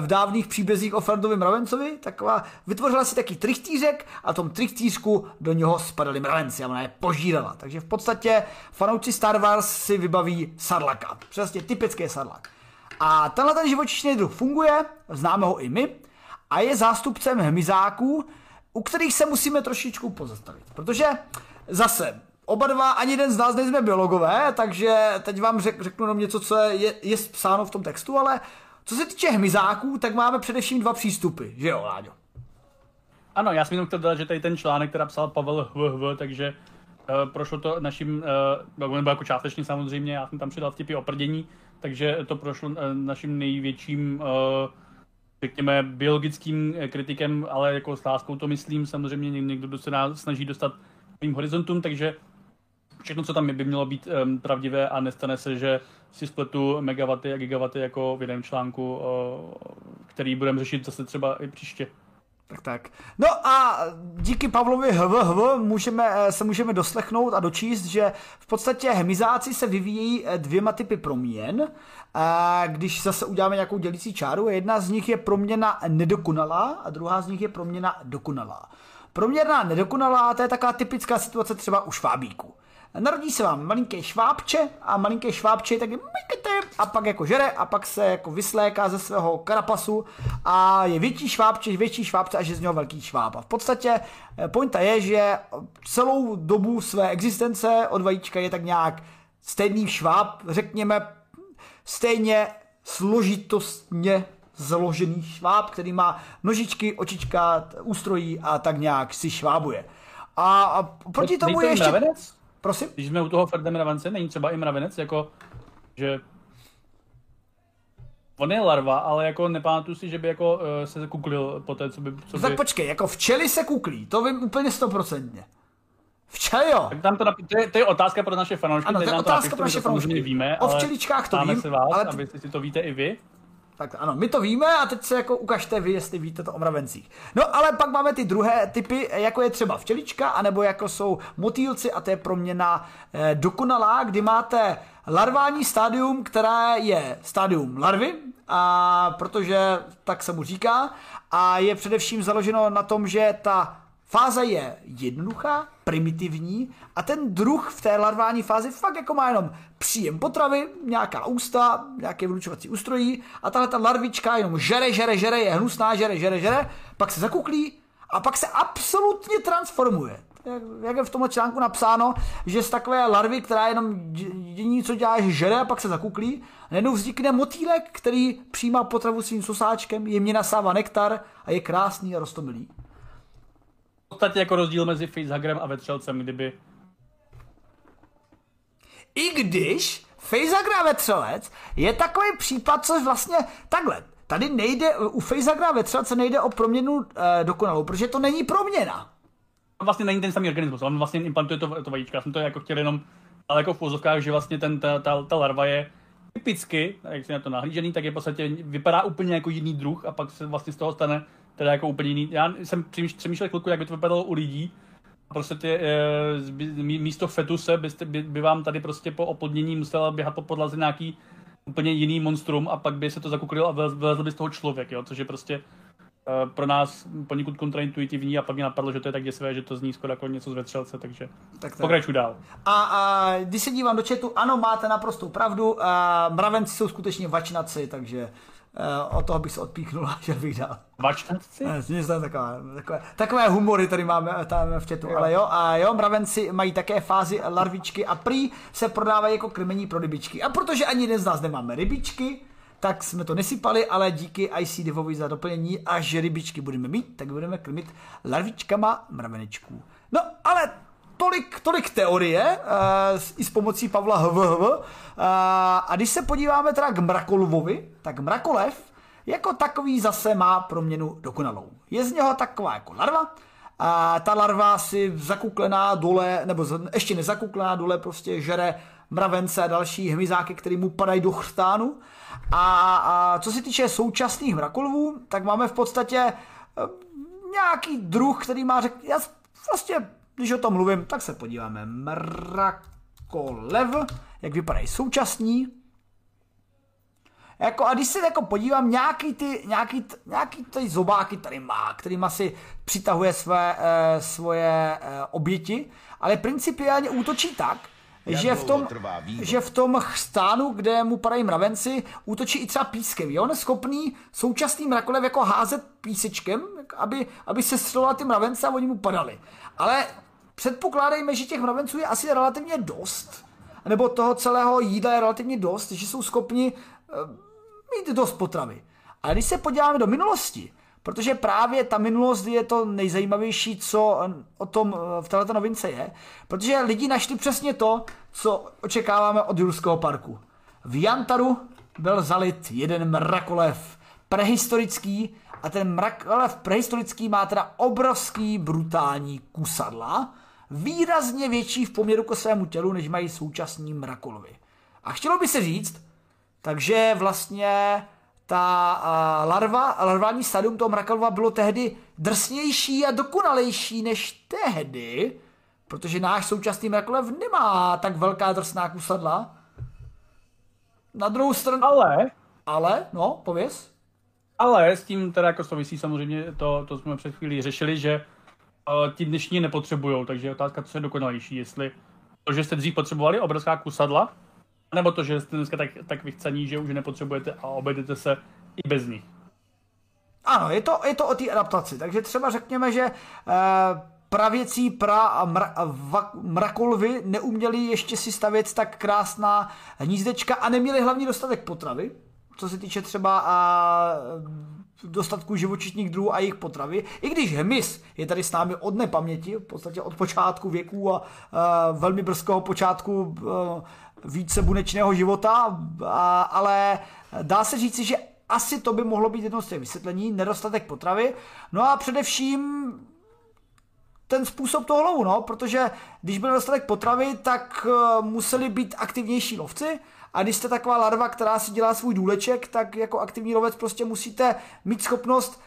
v dávných příbězích o Ferdovi Mravencovi, taková, vytvořila si taky trichtýřek a v tom trichtýřku do něho spadali mravenci a ona je požírala. Takže v podstatě fanouci Star Wars si vybaví sarlaka, přesně typický sarlak. A tenhle ten živočišný druh funguje, známe ho i my, a je zástupcem hmyzáků, u kterých se musíme trošičku pozastavit, protože zase oba dva, ani jeden z nás nejsme biologové, takže teď vám řeknu jenom něco, co je psáno v tom textu, ale co se týče hmyzáků, tak máme především dva přístupy, že jo, Láďo? Ano, já jsem jenom chtěl dodat, že tady ten článek, který psal Pavel HV, takže prošlo to naším, nebo jako částečně samozřejmě, já jsem tam přidal vtipy o prdění, takže to prošlo naším největším, řekněme, biologickým kritikem, ale jako s láskou to myslím, samozřejmě někdo se nás snaží dostat k mým horizontům, takže všechno, co tam je, by mělo být pravdivé a nestane se, že si spletu megawaty a gigawaty jako v jednom článku, který budeme řešit zase třeba i příště. Tak. No a díky Pavlovi HVHV se můžeme doslechnout a dočíst, že v podstatě hmyzáci se vyvíjí dvěma typy proměn. A když zase uděláme nějakou dělící čáru, jedna z nich je proměna nedokonalá a druhá z nich je proměna dokonalá. Proměrná nedokonalá, to je taková typická situace třeba u švábíku. Narodí se vám malinké švábče a malinké švábče je taky a pak jako žere a pak se jako vysléká ze svého karapasu a je větší švábce a je z něho velký šváb. A v podstatě pointa je, že celou dobu své existence od vajíčka je tak nějak stejný šváb, řekněme stejně složitostně založený šváb, který má nožičky, očička, ústrojí a tak nějak si švábuje. A proti tomu je ještě... Prosím? Když jsme u toho Ferda Mravence, není třeba i mravenec, jako, že on je larva, ale jako nepamatuju si, že by jako se kuklil po té, co by... Tak počkej, jako včely se kuklí, to vím úplně 100%. Včely jo. Tak tam to je otázka pro naše fanoušky. Ano, to je otázka pro naše fanoušky. Víme, o včeličkách to vím, se vás, ale... aby si to víte i vy. Tak ano, my to víme a teď se jako ukažte vy, jestli víte to o mravencích. No ale pak máme ty druhé typy, jako je třeba včelička, anebo jako jsou motýlci a to je proměna dokonalá, kdy máte larvální stádium, které je stádium larvy, a protože tak se mu říká, a je především založeno na tom, že ta fáze je jednoduchá, primitivní a ten druh v té larvální fázi fakt jako má jenom příjem potravy, nějaká ústa, nějaké vylučovací ústrojí a tahle ta larvička jenom žere, je hnusná, žere, pak se zakuklí a pak se absolutně transformuje. Jak je v tomhle článku napsáno, že z takové larvy, která jenom jediné, co dělá, že žere a pak se zakuklí, najednou vznikne motýlek, který přijímá potravu svým sosáčkem, jemně nasává nektar a je krásný a roztomilý. V podstatě jako rozdíl mezi facehugerem a vetřelcem, kdyby... I když facehugger a vetřelec je takový případ, což vlastně takhle. Tady nejde, u facehuggera a vetřelce nejde o proměnu dokonalou, protože to není proměna. Vlastně není ten samý organismus, on vlastně implantuje to vajíčka. Já jsem to jako chtěl jenom, ale jako v pozovkách, že vlastně ta larva je typicky, jak se na to nahlížený, tak je v podstatě, vypadá úplně jako jiný druh a pak se vlastně z toho stane teda jako úplně jiný. Já jsem přemýšlel chvilku, jak by to vypadalo u lidí. Prostě místo fetuse by vám tady prostě po oplodnění musela běhat po podlaze nějaký úplně jiný monstrum a pak by se to zakuklil a vylezl by z toho člověk, jo? Což je prostě pro nás poněkud kontraintuitivní a pak mě napadlo, že to je tak děsivé, že to zní skoro jako něco z vetřelce, takže pokračuj dál. A když se dívám do chatu, ano, máte naprostou pravdu, mravenci jsou skutečně vačnaci, takže od toho bych se odpíchnul a že bych dal. Vačnaci? Takové humory tady máme tam v chatu, ale jo, a jo, mravenci mají také fázi larvičky a prý se prodávají jako krmení pro rybičky. A protože ani jeden z nás nemáme rybičky, tak jsme to nesypali, ale díky IC Divovi za doplnění, až rybičky budeme mít, tak budeme krmit larvičkama mravenečků. No, ale tolik teorie, i s pomocí Pavla HVHV. A když se podíváme teda k mrakolvovi, tak mrakolev jako takový zase má proměnu dokonalou. Je z něho taková jako larva, a ta larva si zakuklená dole, nebo ještě nezakuklená dole, prostě žere mravence a další hmyzáky, které mu padají do chřtánu. A co se týče současných mrakolvů, tak máme v podstatě nějaký druh, který má já vlastně, když o tom mluvím, tak se podíváme. Mrakolev, jak vypadají současní. Jako, a když se jako podívám, nějaký ty zobáky tady má, kterým asi přitahuje svoje oběti, ale principiálně útočí tak, že v tom chřtánu, kde mu padají mravenci, útočí i třeba pískem. Jo? On je schopný současný mrakolev jako házet písečkem, aby se sestřeloval ty mravence a oni mu padali. Ale předpokládejme, že těch mravenců je asi relativně dost, nebo toho celého jídla je relativně dost, že jsou schopni mít dost potravy. Ale když se podíváme do minulosti, protože právě ta minulost je to nejzajímavější, co o tom v této novince je, protože lidi našli přesně to, co očekáváme od Jurského parku. V Jantaru byl zalit jeden mrakolev prehistorický a ten mrakolev prehistorický má teda obrovský brutální kusadla, výrazně větší v poměru k svému tělu, než mají současní mrakolovy. A chtělo by se říct, takže vlastně ta larvální stadium toho mrakolva bylo tehdy drsnější a dokonalejší než tehdy, protože náš současný mrakolev nemá tak velká drsná kusadla. Na druhou stranu... Ale, no, pověz. Ale s tím teda jako souvisí samozřejmě, to jsme před chvílí řešili, že ti dnešní nepotřebujou, takže otázka, co je dokonalejší, jestli to, že jste dřív potřebovali obrovská kusadla, nebo to, že jste dneska tak vychcaní, že už nepotřebujete a obejdete se i bez nich. Ano, je to o té adaptaci. Takže třeba řekněme, že pravěcí mrakolvy neuměli ještě si stavět tak krásná hnízdečka a neměli hlavně dostatek potravy, co se týče třeba dostatku živočišních druhů a jejich potravy. I když hmyz je tady s námi od nepaměti, v podstatě od počátku věků a velmi brzkého počátku více bunečného života, ale dá se říci, že asi to by mohlo být jedno z těch vysvětlení, nedostatek potravy, no a především ten způsob toho lovu, no, protože když byl nedostatek potravy, tak museli být aktivnější lovci a když jste taková larva, která si dělá svůj důleček, tak jako aktivní lovec prostě musíte mít schopnost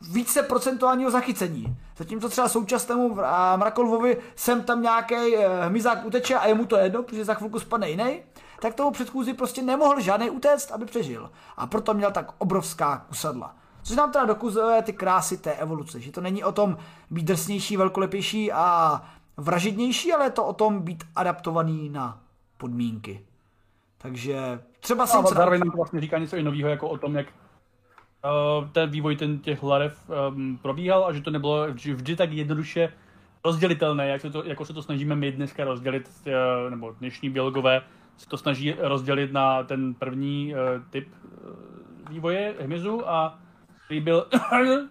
více procentuálního zachycení. Zatímco třeba současnému mrakolvovi sem tam nějaký hmyzák uteče a je mu to jedno, protože za chvilku spadne jiný. tak tomu předchůzi prostě nemohl žádnej utéct, aby přežil. A proto měl tak obrovská kusadla. Což nám teda dokazuje ty krásy té evoluce, že to není o tom být drsnější, velkolepější a vražednější, ale je to o tom být adaptovaný na podmínky. Takže třeba si... Zároveň nám to vlastně říká něco i nového jako o tom, jak ten vývoj těch larev probíhal a že to nebylo vždy tak jednoduše rozdělitelné, jako se to snažíme my dneska rozdělit, nebo dnešní biologové se to snaží rozdělit na ten první typ vývoje hmyzu a který byl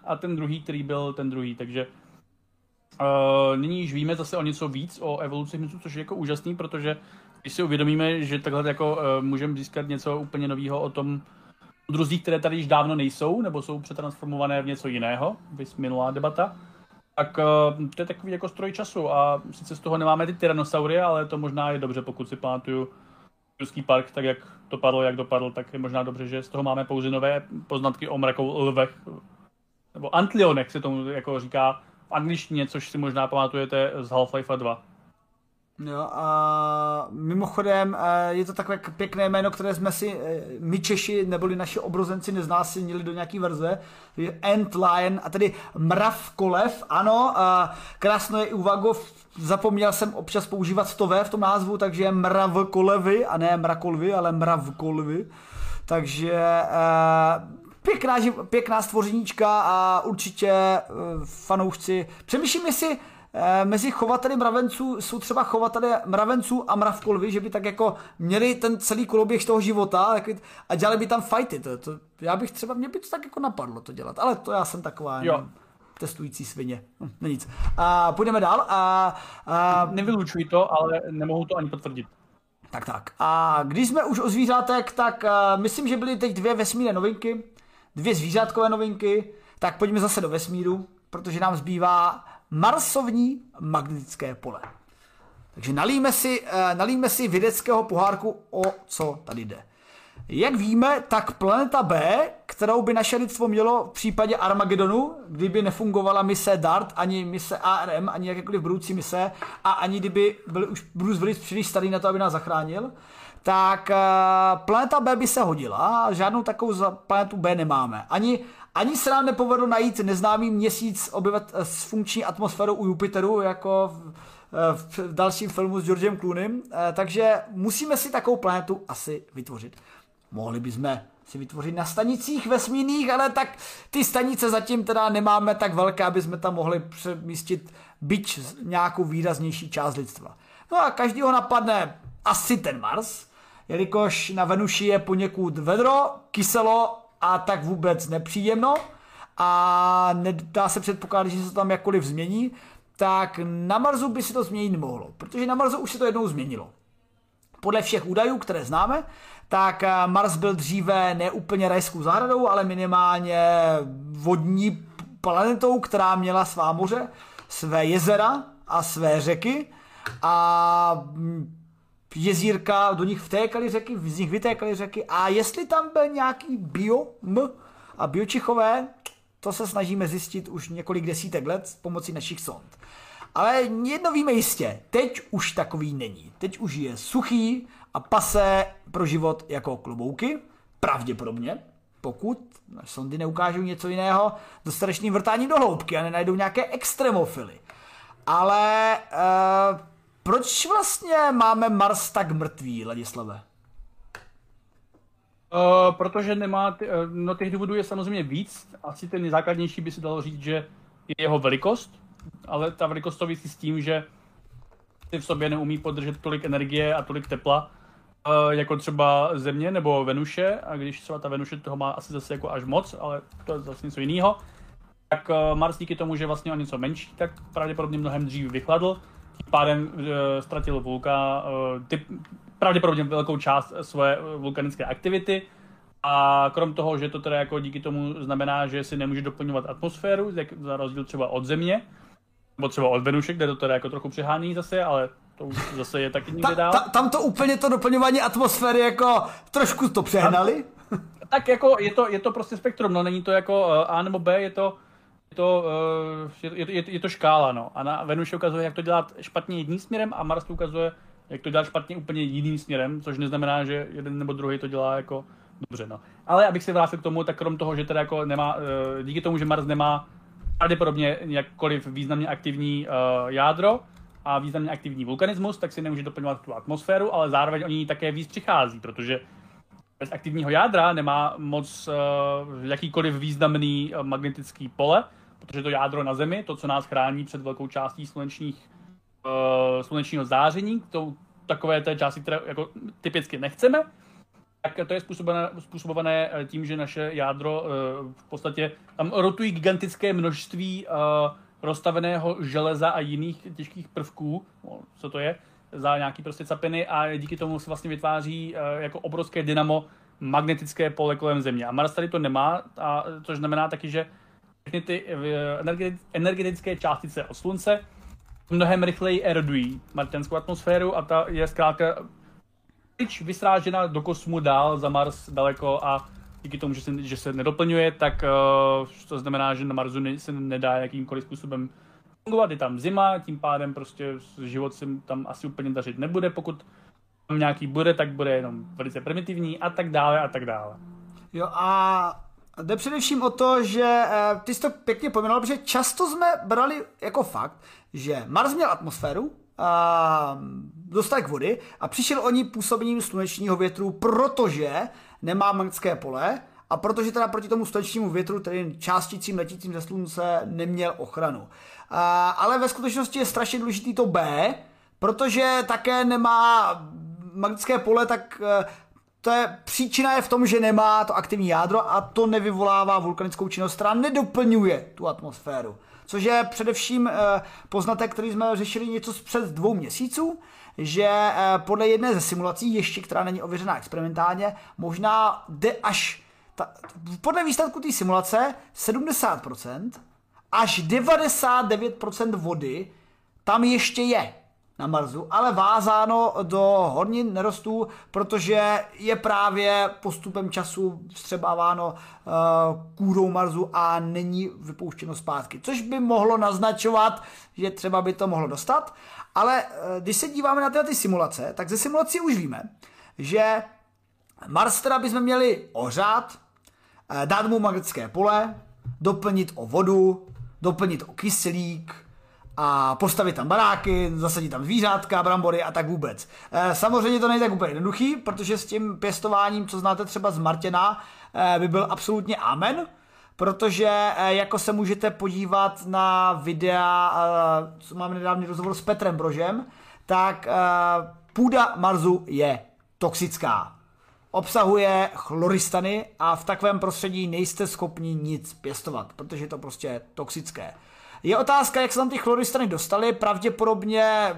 a ten druhý, který byl ten druhý, takže nyní již víme zase o něco víc o evoluci hmyzu, což je jako úžasný, protože když si uvědomíme, že takhle jako můžeme získat něco úplně nového o tom druzích, které tady již dávno nejsou, nebo jsou přetransformované v něco jiného, vys minulá debata, tak to je takový jako stroj času a sice z toho nemáme ty tyrannosaury, ale to možná je dobře, pokud si pamatuju Jurský park, tak jak dopadl, tak je možná dobře, že z toho máme pouze nové poznatky o mrakou lvech, nebo antlionech se tomu jako říká v angličtině, což si možná pamatujete z Half-Life 2. Jo a mimochodem je to takové pěkné jméno, které jsme si my Češi neboli naši obrozenci neznásilnili do nějaký verze. Je Antlion a tedy mravkolev, ano, krásno je uvago, zapomněl jsem občas používat to V v tom názvu, takže je mravkolevy a ne mrakolvy, ale mravkolvy, takže pěkná stvořeníčka a určitě fanoušci, přemýšlím si, mezi chovateli mravenců jsou třeba chovatele mravenců a mravkolvy, že by tak jako měli ten celý koloběh toho života a dělali by tam fighty. To já bych třeba, mě by to tak jako napadlo to dělat, ale to já jsem taková testující svině. No nic. A půjdeme dál. Nevylučuji to, ale nemohu to ani potvrdit. Tak. A když jsme už o zvířátek, tak myslím, že byly teď dvě vesmírné novinky, dvě zvířátkové novinky, tak pojďme zase do vesmíru, protože nám zbývá marsovní magnetické pole. Takže nalijme si vědeckého pohárku, o co tady jde. Jak víme, tak planeta B, kterou by naše lidstvo mělo v případě Armagedonu, kdyby nefungovala mise DART, ani mise ARM, ani jakékoliv budoucí mise, a ani kdyby byl už Bruce Willis příliš starý na to, aby nás zachránil, tak planeta B by se hodila. Žádnou takovou planetu B nemáme. Ani se nám nepovedlo najít neznámý měsíc s funkční atmosférou u Jupiteru, jako v dalším filmu s Georgem Clooneym, takže musíme si takovou planetu asi vytvořit. Mohli bychom si vytvořit na stanicích vesmírných, ale tak ty stanice zatím teda nemáme tak velké, aby jsme tam mohli přemístit byť nějakou výraznější část lidstva. No a každýho napadne asi ten Mars, jelikož na Venuši je poněkud vedro, kyselo, a tak vůbec nepříjemno a nedá se předpokládat, že se to tam jakkoliv změní, tak na Marsu by se to změnit nemohlo, protože na Marsu už se to jednou změnilo. Podle všech údajů, které známe, tak Mars byl dříve neúplně rajskou zahradou, ale minimálně vodní planetou, která měla svá moře, své jezera a své řeky a jezírka, do nich vtékaly řeky, z nich vytékaly řeky a jestli tam byl nějaký biom a biočichové, to se snažíme zjistit už několik desítek let s pomocí našich sond. Ale jedno víme jistě, teď už takový není. Teď už je suchý a pase pro život jako klobouky, pravděpodobně, pokud sondy neukážou něco jiného dostatečným vrtáním do hloubky a nenajdou nějaké extremofily. Ale... proč vlastně máme Mars tak mrtvý, Ladislave? Protože nemá... těch důvodů je samozřejmě víc. Asi ten nejzákladnější by se dalo říct, že je jeho velikost, ale ta velikost souvisí s tím, že si v sobě neumí podržet tolik energie a tolik tepla, jako třeba Země nebo Venuše, a když třeba ta Venuše toho má asi zase jako až moc, ale to je zase něco jiného, tak Mars díky tomu, že vlastně o něco menší, tak pravděpodobně mnohem dřív vychladl, tím pádem ztratil vulka pravděpodobně velkou část své vulkanické aktivity a krom toho, že to teda jako díky tomu znamená, že si nemůže doplňovat atmosféru, jak za rozdíl třeba od Země, nebo třeba od Venuše, kde to teda jako trochu přehání zase, ale to už zase je taky někde dál. Tam to úplně to doplňování atmosféry jako trošku to přehnali? Tak jako je to prostě spektrum, no není to jako A nebo B, je to škála, no. A na Venuši ukazuje, jak to dělat špatně jedním směrem a Mars to ukazuje, jak to dělat špatně úplně jiným směrem, což neznamená, že jeden nebo druhý to dělá jako dobře, no. Ale abych se vrátil k tomu, tak krom toho, že teda jako nemá, díky tomu, že Mars nemá pravděpodobně jakkoliv významně aktivní jádro a významně aktivní vulkanismus, tak si nemůže doplňovat tu atmosféru, ale zároveň o ní také víc přichází, protože bez aktivního jádra nemá moc jakýkoliv významný magnetický pole, protože to jádro na Zemi, to, co nás chrání před velkou částí slunečního záření, to, takové té části, které jako typicky nechceme, tak to je způsobované tím, že naše jádro v podstatě tam rotují gigantické množství roztaveného železa a jiných těžkých prvků, co to je, za nějaký prostě capiny, a díky tomu se vlastně vytváří jako obrovské dynamo magnetické pole kolem Země. A Mars tady to nemá, a což znamená taky, že všechny ty energetické částice od Slunce mnohem rychleji erodují martianskou atmosféru a ta je zkrátka vysrážena do kosmu dál za Mars daleko, a díky tomu, že se nedoplňuje, tak to znamená, že na Marsu se nedá jakýmkoliv způsobem fungovat. Je tam zima, tím pádem prostě život se tam asi úplně dařit nebude, pokud tam nějaký bude, tak bude jenom velice primitivní a tak dále a tak dále. Jo, a jde především o to, že ty jsi to pěkně pojmenoval, protože často jsme brali jako fakt, že Mars měl atmosféru, dostal k vody a přišel o ní působením slunečního větru, protože nemá magnetické pole a protože teda proti tomu slunečnímu větru, tedy částicím letícím ze slunce, neměl ochranu. Ale ve skutečnosti je strašně důležitý to B, protože také nemá magnetické pole, tak to je, příčina je v tom, že nemá to aktivní jádro a to nevyvolává vulkanickou činnost, která nedoplňuje tu atmosféru. Což je především poznatek, který jsme řešili něco před 2 měsíců, že podle jedné ze simulací, ještě která není ověřená experimentálně, možná jde až, podle výsledku té simulace, 70% až 99% vody tam ještě je na Marsu, ale vázáno do hornin nerostů, protože je právě postupem času vstřebáváno kůrou Marsu a není vypouštěno zpátky, což by mohlo naznačovat, že třeba by to mohlo dostat, ale když se díváme na ty simulace, tak ze simulací už víme, že Mars teda bychom měli ohřát, dát mu magnetické pole, doplnit o vodu, doplnit o kyslík, a postavit tam baráky, zasadit tam zvířátka, brambory a tak vůbec. Samozřejmě to není tak úplně jednoduchý, protože s tím pěstováním, co znáte třeba z Martina, by byl absolutně amen, protože jako se můžete podívat na videa, co máme nedávný rozhovor s Petrem Brožem, tak půda Marsu je toxická. Obsahuje chloristany a v takovém prostředí nejste schopni nic pěstovat, protože je to prostě toxické. Je otázka, jak se tam ty chloristany dostaly, pravděpodobně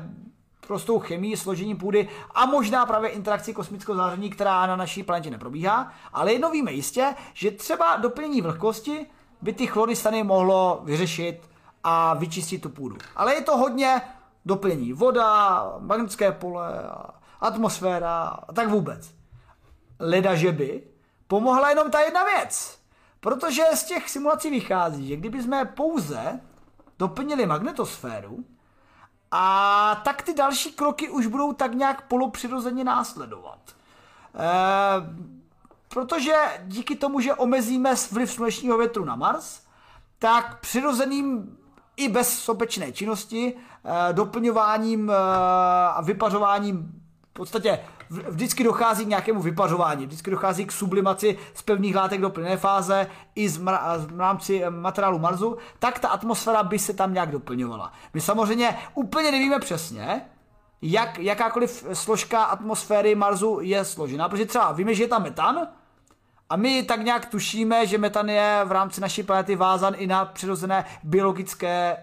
prostou chemii, složením půdy a možná právě interakcí kosmického záření, která na naší planetě neprobíhá, ale jedno víme jistě, že třeba doplnění vlhkosti by ty chloristany mohlo vyřešit a vyčistit tu půdu. Ale je to hodně doplnění, voda, magnetické pole, atmosféra a tak vůbec. Ledaže by pomohla jenom ta jedna věc, protože z těch simulací vychází, že kdyby jsme pouze doplnili magnetosféru a tak ty další kroky už budou tak nějak polopřirozeně následovat. Protože díky tomu, že omezíme vliv slunečního větru na Mars, tak přirozeným i bez sopečné činnosti doplňováním a vypařováním v podstatě vždycky dochází k nějakému vypařování, vždycky dochází k sublimaci z pevných látek do plynné fáze i v rámci materiálu Marsu, tak ta atmosféra by se tam nějak doplňovala. My samozřejmě úplně nevíme přesně, jak jakákoliv složka atmosféry Marsu je složena, protože třeba víme, že je tam metan a my tak nějak tušíme, že metan je v rámci naší planety vázan i na přirozené biologické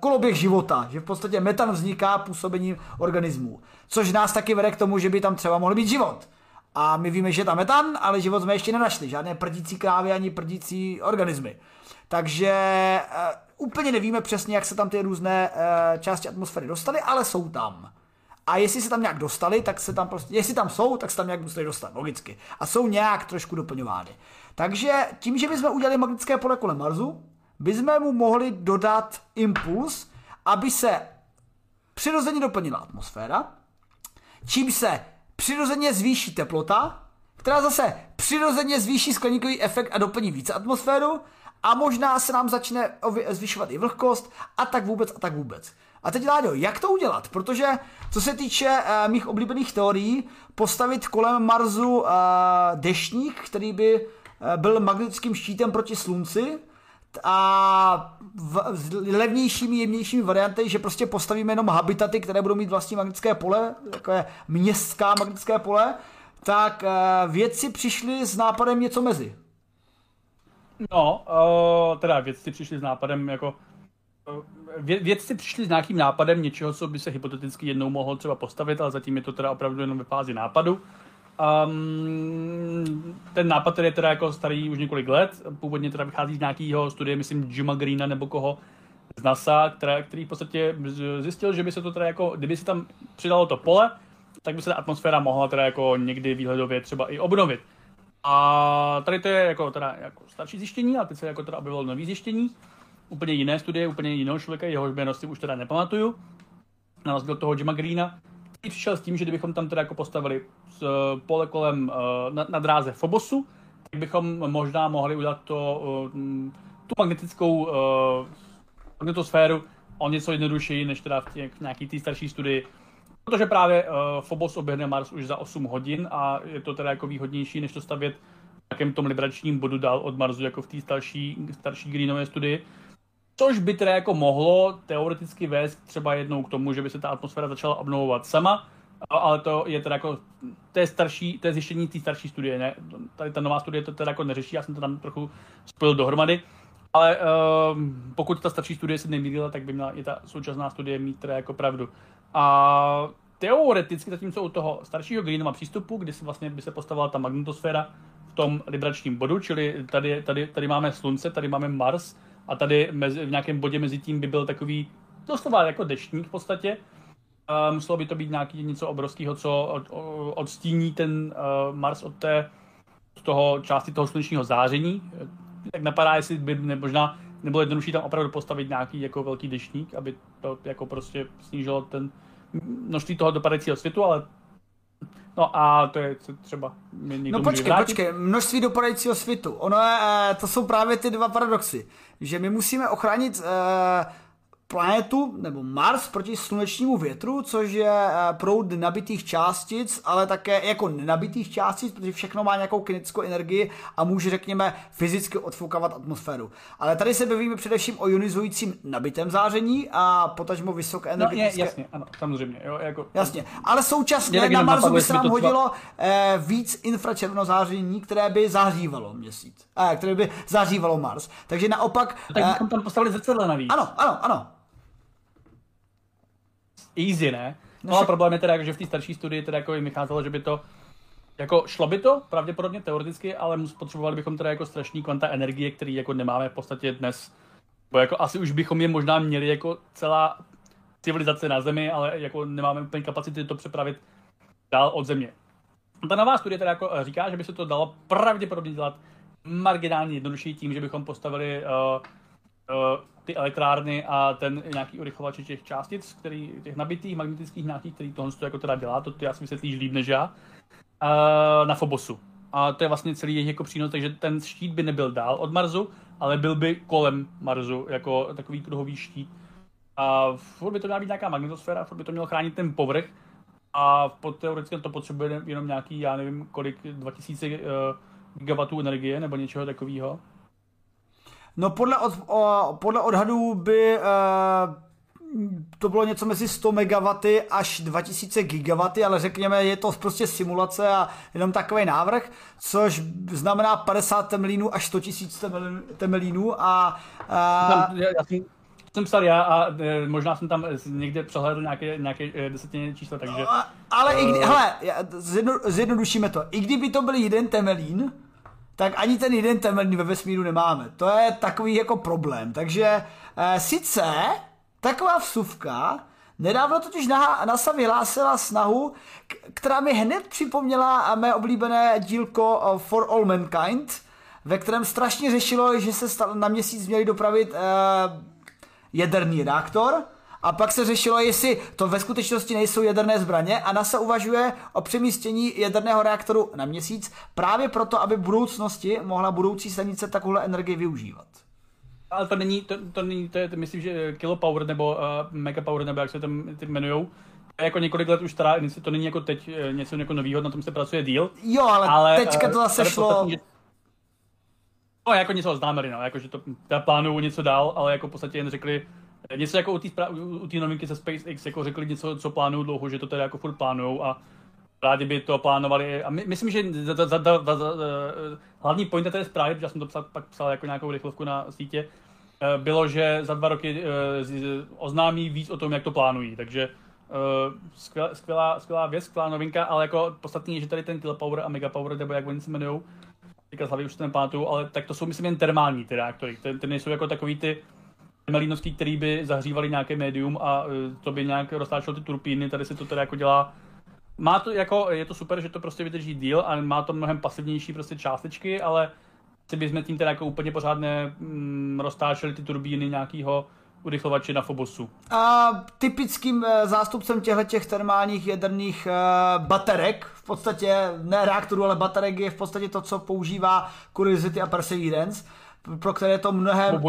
koloběh života, že v podstatě metan vzniká působením organismů, což nás taky vede k tomu, že by tam třeba mohl být život. A my víme, že je tam metan, ale život jsme ještě nenašli, žádné prdící krávy ani prdící organismy. Takže úplně nevíme přesně, jak se tam ty různé části atmosféry dostaly, ale jsou tam. A jestli se tam nějak dostaly, tak se tam prostě, jestli tam jsou, tak se tam nějak museli dostat, logicky. A jsou nějak trošku doplňovány. Takže tím, že bychom udělali magnetické pole kolem Marsu, bychom mu mohli dodat impuls, aby se přirozeně doplnila atmosféra, čím se přirozeně zvýší teplota, která zase přirozeně zvýší skleníkový efekt a doplní více atmosféru a možná se nám začne zvyšovat i vlhkost a tak vůbec, a tak vůbec. A teď, Láďo, jak to udělat? Protože co se týče mých oblíbených teorií, postavit kolem Marsu deštník, který by byl magnetickým štítem proti slunci, a levnějšími, jemnějšími varianty, že prostě postavíme jenom habitaty, které budou mít vlastní magnetické pole, takové městská magnetické pole, tak vědci přišli s nápadem něco mezi. No, teda vědci přišli s nápadem jako... Vědci přišli s nějakým nápadem něčeho, co by se hypoteticky jednou mohlo třeba postavit, ale zatím je to teda opravdu jenom ve fázi nápadu. Ten nápad je teda jako starý už několik let, původně teda vychází z nějakého studie, myslím Jima Greena nebo koho z NASA, který v podstatě zjistil, že by se to teda jako, kdyby se tam přidalo to pole, tak by se ta atmosféra mohla teda jako někdy výhledově třeba i obnovit. A tady to je jako teda jako starší zjištění, a teď se jako teda objevilo nový zjištění, úplně jiné studie, úplně jiného člověka, jeho jméno si už teda nepamatuju, na rozdíl toho Jima Greena, přišel s tím, že kdybychom tam teda jako postavili pole kolem na dráze Phobosu, tak bychom možná mohli udělat tu magnetickou magnetosféru o něco jednodušší než teda v nějaký té starší studii. Protože právě Phobos oběhne Mars už za 8 hodin a je to teda jako výhodnější, než to stavět v nějakém tom libračním bodu dál od Marsu, jako v té starší Greenové studii. Což by teda jako mohlo teoreticky vést třeba jednou k tomu, že by se ta atmosféra začala obnovovat sama, ale to je teda jako, to je zjištění té starší studie, ne? Tady ta nová studie to teda jako neřeší, já jsem to tam trochu spojil dohromady, ale pokud ta starší studie se nemýlila, tak by měla i ta současná studie mít teda jako pravdu. A teoreticky zatímco u toho staršího Greenova přístupu, kdy se vlastně by se postavila ta magnetosféra v tom libračním bodu, čili tady máme Slunce, tady máme Mars, a tady v nějakém bodě mezi tím by byl takový doslova jako deštník v podstatě. Muselo by to být nějaký něco obrovského, co odstíní ten Mars od toho části toho slunečního záření. Tak napadá, jestli by možná nebylo jednodušší tam opravdu postavit nějaký jako velký deštník, aby to jako prostě snížilo ten množství toho dopadajícího světu, ale no a to je třeba... No počkej, množství dopadajícího světu. To jsou právě ty dva paradoxy, že my musíme ochránit planetu, nebo Mars proti slunečnímu větru, což je proud nabitých částic, ale také jako nenabitých částic, protože všechno má nějakou kinetickou energii a může, řekněme, fyzicky odfoukávat atmosféru. Ale tady se bavíme především o ionizujícím nabitém záření a potažmo vysoké energetické... No, jasně, ano, samozřejmě. Jo, jako... Jasně, ale současně na Marsu by se nám hodilo víc infračerveného záření, které by zahřívalo měsíc, které by zahřívalo Mars. Takže naopak... Tak bychom tam postavili zrcadla navíc. Ano. Easy, ne? No ale problém je teda, že v té starší studii teda jako jim vycházelo, že by to, jako šlo by to, pravděpodobně teoreticky, ale potřebovali bychom teda jako strašný kvanta energie, který jako nemáme v podstatě dnes. Bo jako asi už bychom je možná měli jako celá civilizace na Zemi, ale jako nemáme úplně kapacity to přepravit dál od Země. Ta nová studie teda jako říká, že by se to dalo pravděpodobně dělat marginálně jednodušší tím, že bychom postavili ty elektrárny a ten nějaký urychlovač těch částic, který těch nabitých magnetických nějakých, který tohle jako teda dělá, to ty asi vysvětlíš líp než já, na Phobosu. A to je vlastně celý jejich jako přínos, takže ten štít by nebyl dál od Marsu, ale byl by kolem Marsu, jako takový kruhový štít. A furt by to měla být nějaká magnetosféra, furt by to mělo chránit ten povrch a pod teoreticky to potřebuje jenom nějaký, já nevím kolik, 2000 gigawatů energie nebo něčeho takového. No podle odhadů by to bylo něco mezi 100 MW až 2000 GW, ale řekněme, je to prostě simulace a jenom takový návrh, což znamená 50 temelínů až 100 000 temelínů a... Jsem psal já a možná jsem tam někde přehlédl nějaké desetinné čísla, takže... Ale i kdy, hele, zjednodušíme to, i kdyby to byl jeden temelín, tak ani ten jeden temelín ve vesmíru nemáme. To je takový jako problém. Takže sice taková vsuvka, nedávno totiž NASA vyhlásila snahu, která mi hned připomněla mé oblíbené dílko For All Mankind, ve kterém strašně řešilo, že se na měsíc měli dopravit jaderný reaktor A pak se řešilo, jestli to ve skutečnosti nejsou jaderné zbraně, a NASA uvažuje o přemístění jaderného reaktoru na Měsíc právě proto, aby v budoucnosti mohla budoucí stanice takovouhle energii využívat. Ale to není, myslím, že kilopower nebo megapower, nebo jak se tam jmenujou. Jako několik let už stará, to není jako teď něco jako novýho, na tom se pracuje díl. Jo, ale teďka to zase šlo... No, jako něco oznámili, no, jakože to plánují něco dál, ale jako v podstatě jen řekli něco jako u té novinky se SpaceX, jako řekli něco, co plánují dlouho, že to teda jako furt plánujou a rádi by to plánovali. A myslím, že hlavní pointa té zprávy, protože já jsem to pak psal jako nějakou rychlovku na sítě, bylo, že za 2 roky oznámí víc o tom, jak to plánují, takže skvělá věc, skvělá novinka, ale jako podstatný je, že tady ten kilopower a megapower, nebo jak oni se jmenujou, teďka slaví už ten pátou, ale tak to jsou, myslím, jen termální ty reaktory, ty nejsou jako takový ty temelínovský, který by zahřívali nějaké médium a to by nějak roztáčelo ty turbíny, tady se to teda jako dělá. Má to jako, je to super, že to prostě vydrží díl a má to mnohem pasivnější prostě částečky, ale si bychom tím teda jako úplně pořádně roztáčeli ty turbíny nějakého urychlovače na Phobosu. A typickým zástupcem těchto termálních jaderných baterek, v podstatě ne reaktorů, ale baterek, je v podstatě to, co používá Curiosity a Perseverance, pro které to mnohem...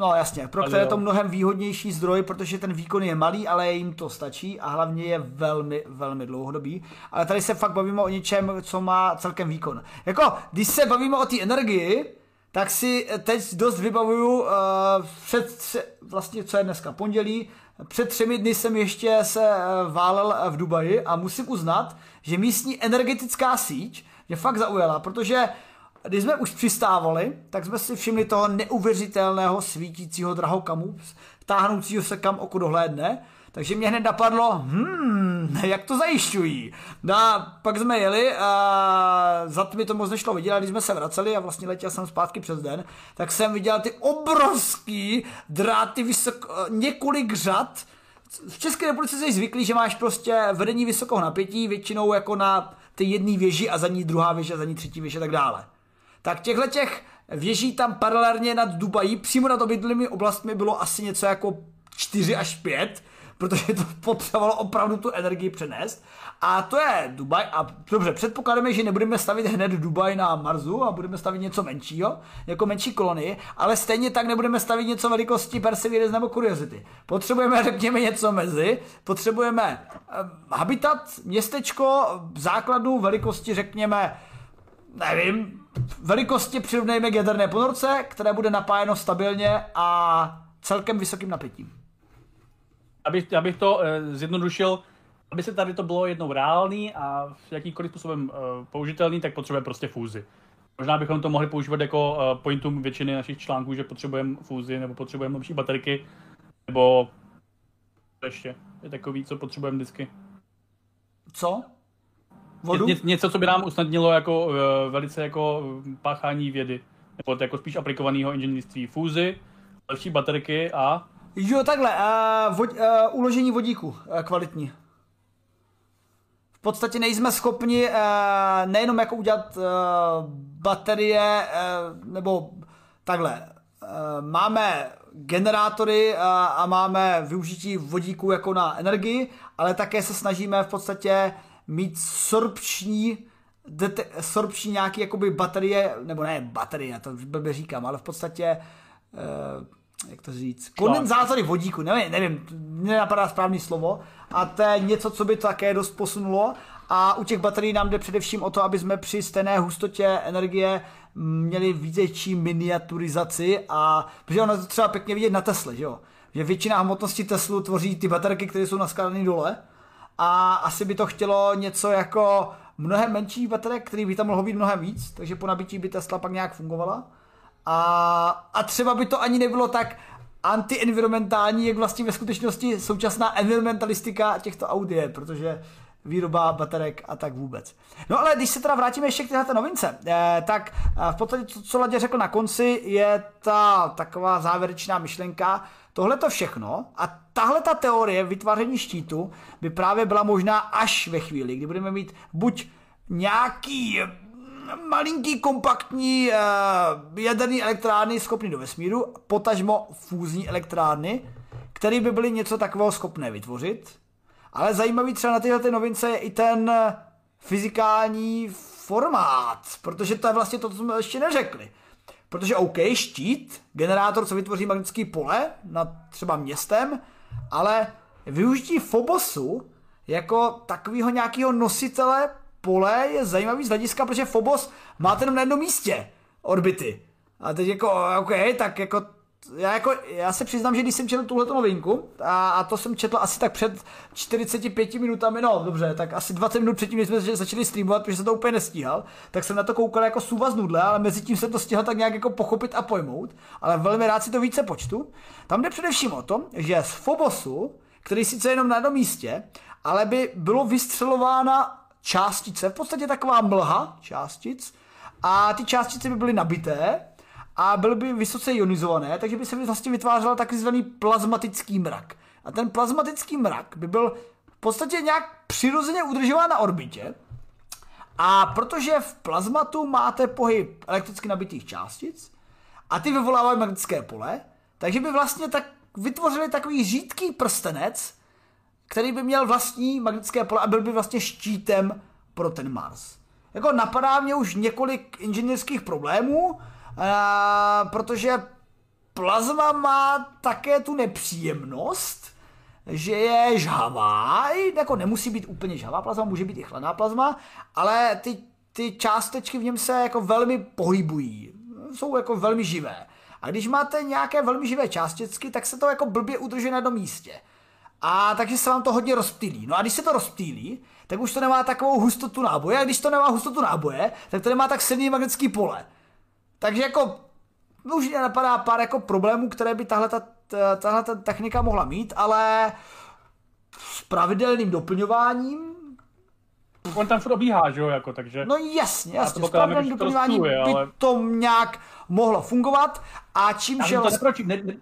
No jasně, pro které je to mnohem výhodnější zdroj, protože ten výkon je malý, ale jim to stačí a hlavně je velmi, velmi dlouhodobý. Ale tady se fakt bavíme o něčem, co má celkem výkon. Jako, když se bavíme o té energii, tak si teď dost vybavuju, vlastně co je dneska, pondělí, před 3 dny jsem ještě se válel v Dubaji a musím uznat, že místní energetická síť mě fakt zaujala, protože když jsme už přistávali, tak jsme si všimli toho neuvěřitelného svítícího drahokamu, táhnoucího se kam oko dohlédne, takže mě hned napadlo, jak to zajišťují. No a pak jsme jeli a za tmy to moc nešlo vidět, a když jsme se vraceli a vlastně letěl jsem zpátky přes den, tak jsem viděl ty obrovský dráty, několik řad. V České republice jsi zvyklí, že máš prostě vedení vysokého napětí, většinou jako na ty jedné věži a za ní druhá věž a za ní třetí věž a tak dále. Tak těch věží tam paralelně nad Dubají, přímo nad obydlými oblastmi bylo asi něco jako 4 až 5, protože to potřebovalo opravdu tu energii přenést. A to je Dubaj a dobře, předpokládáme, že nebudeme stavit hned Dubaj na Marsu a budeme stavit něco menšího, jako menší kolonii, ale stejně tak nebudeme stavit něco velikosti Perseverance nebo Curiosity. Potřebujeme, řekněme, něco mezi, potřebujeme habitat, městečko, základnu velikosti, řekněme, nevím, velikosti přirovnejme k jaderné ponorce, které bude napájeno stabilně a celkem vysokým napětím. Abych to zjednodušil, aby se tady to bylo jednou reálný a jakýmkoliv způsobem použitelný, tak potřebujeme prostě fúzi. Možná bychom to mohli používat jako pointům většiny našich článků, že potřebujeme fúzi nebo potřebujeme lepší baterky, nebo ještě je takový, co potřebujeme vždycky. Co? Vodu? Něco, co by nám usnadnilo jako velice jako páchání vědy, nebo jako spíš aplikovaného inženýrství. Fúzi, lepší baterky a... Jo, takhle, uložení vodíku kvalitní. V podstatě nejsme schopni nejenom jako udělat baterie, nebo takhle, máme generátory a máme využití vodíku jako na energii, ale také se snažíme v podstatě mít sorpční nějaký jakoby baterie, nebo ne baterie, to blbě říkám, ale v podstatě... jak to říct, kondenzátory vodíku, nevím, nenapadá správný slovo, a to je něco, co by to také dost posunulo, a u těch baterií nám jde především o to, aby jsme při stejné hustotě energie měli větší miniaturizaci, a protože ono to třeba pěkně vidět na Tesle, že jo, že většina hmotnosti Teslu tvoří ty baterky, které jsou naskládány dole, a asi by to chtělo něco jako mnohem menší baterek, který by tam mohlo být mnohem víc, takže po nabití by Tesla pak nějak fungovala. A třeba by to ani nebylo tak anti-environmentální, jak vlastně ve skutečnosti současná environmentalistika těchto aut je, protože výroba baterek a tak vůbec. No ale když se teda vrátíme ještě k této novince, tak v podstatě to, co Ladě řekl na konci, je ta taková závěrečná myšlenka. Tohle to všechno a tahle ta teorie vytváření štítu by právě byla možná až ve chvíli, kdy budeme mít buď nějaký... malinký, kompaktní jaderný elektrárny schopný do vesmíru, potažmo fúzní elektrárny, který by byly něco takového schopné vytvořit. Ale zajímavý třeba na tyhle novince je i ten fyzikální formát, protože to je vlastně to, co jsme ještě neřekli. Protože OK, štít, generátor, co vytvoří magnetické pole nad třeba městem, ale využití Phobosu jako takového nějakého nositele pole je zajímavý z hlediska, protože Phobos máte jenom na jednom místě orbity. A teď jako OK, tak jako já se přiznám, že když jsem četl tuhleto novinku, a to jsem četl asi tak před 45 minutami, no dobře, tak asi 20 minut předtím, než jsme začali streamovat, protože jsem to úplně nestíhal, tak jsem na to koukal jako sůva z nudle, ale mezi tím jsem to stihl tak nějak jako pochopit a pojmout, ale velmi rád si to více počtu. Tam jde především o tom, že z Phobosu, který sice jenom na jednom místě, ale by bylo vystřelována částice, v podstatě taková mlha částic, a ty částice by byly nabité a byly by vysoce ionizované, takže by se vlastně vytvářel takzvaný plazmatický mrak. A ten plazmatický mrak by byl v podstatě nějak přirozeně udržován na orbitě, a protože v plazmatu máte pohyb elektricky nabitých částic a ty vyvolávají magnetické pole, takže by vlastně tak vytvořili takový řídký prstenec, který by měl vlastní magnetické pole a byl by vlastně štítem pro ten Mars. Jako napadá mě už několik inženýrských problémů, protože plazma má také tu nepříjemnost, že je žhavá, jako nemusí být úplně žhavá plazma, může být i chladná plazma, ale ty částečky v něm se jako velmi pohybují, jsou jako velmi živé. A když máte nějaké velmi živé částičky, tak se to jako blbě udržuje na jednom místě. A takže se vám to hodně rozptýlí. No a když se to rozptýlí, tak už to nemá takovou hustotu náboje, a když to nemá hustotu náboje, tak to nemá tak silný magnetický pole. Takže jako už mě napadá pár jako problémů, které by tahle ta technika mohla mít, ale s pravidelným doplňováním. On tam furt obíhá, že jo, jako, takže... No jasně, s pravidelným doplňováním by to nějak mohlo fungovat, a čím že...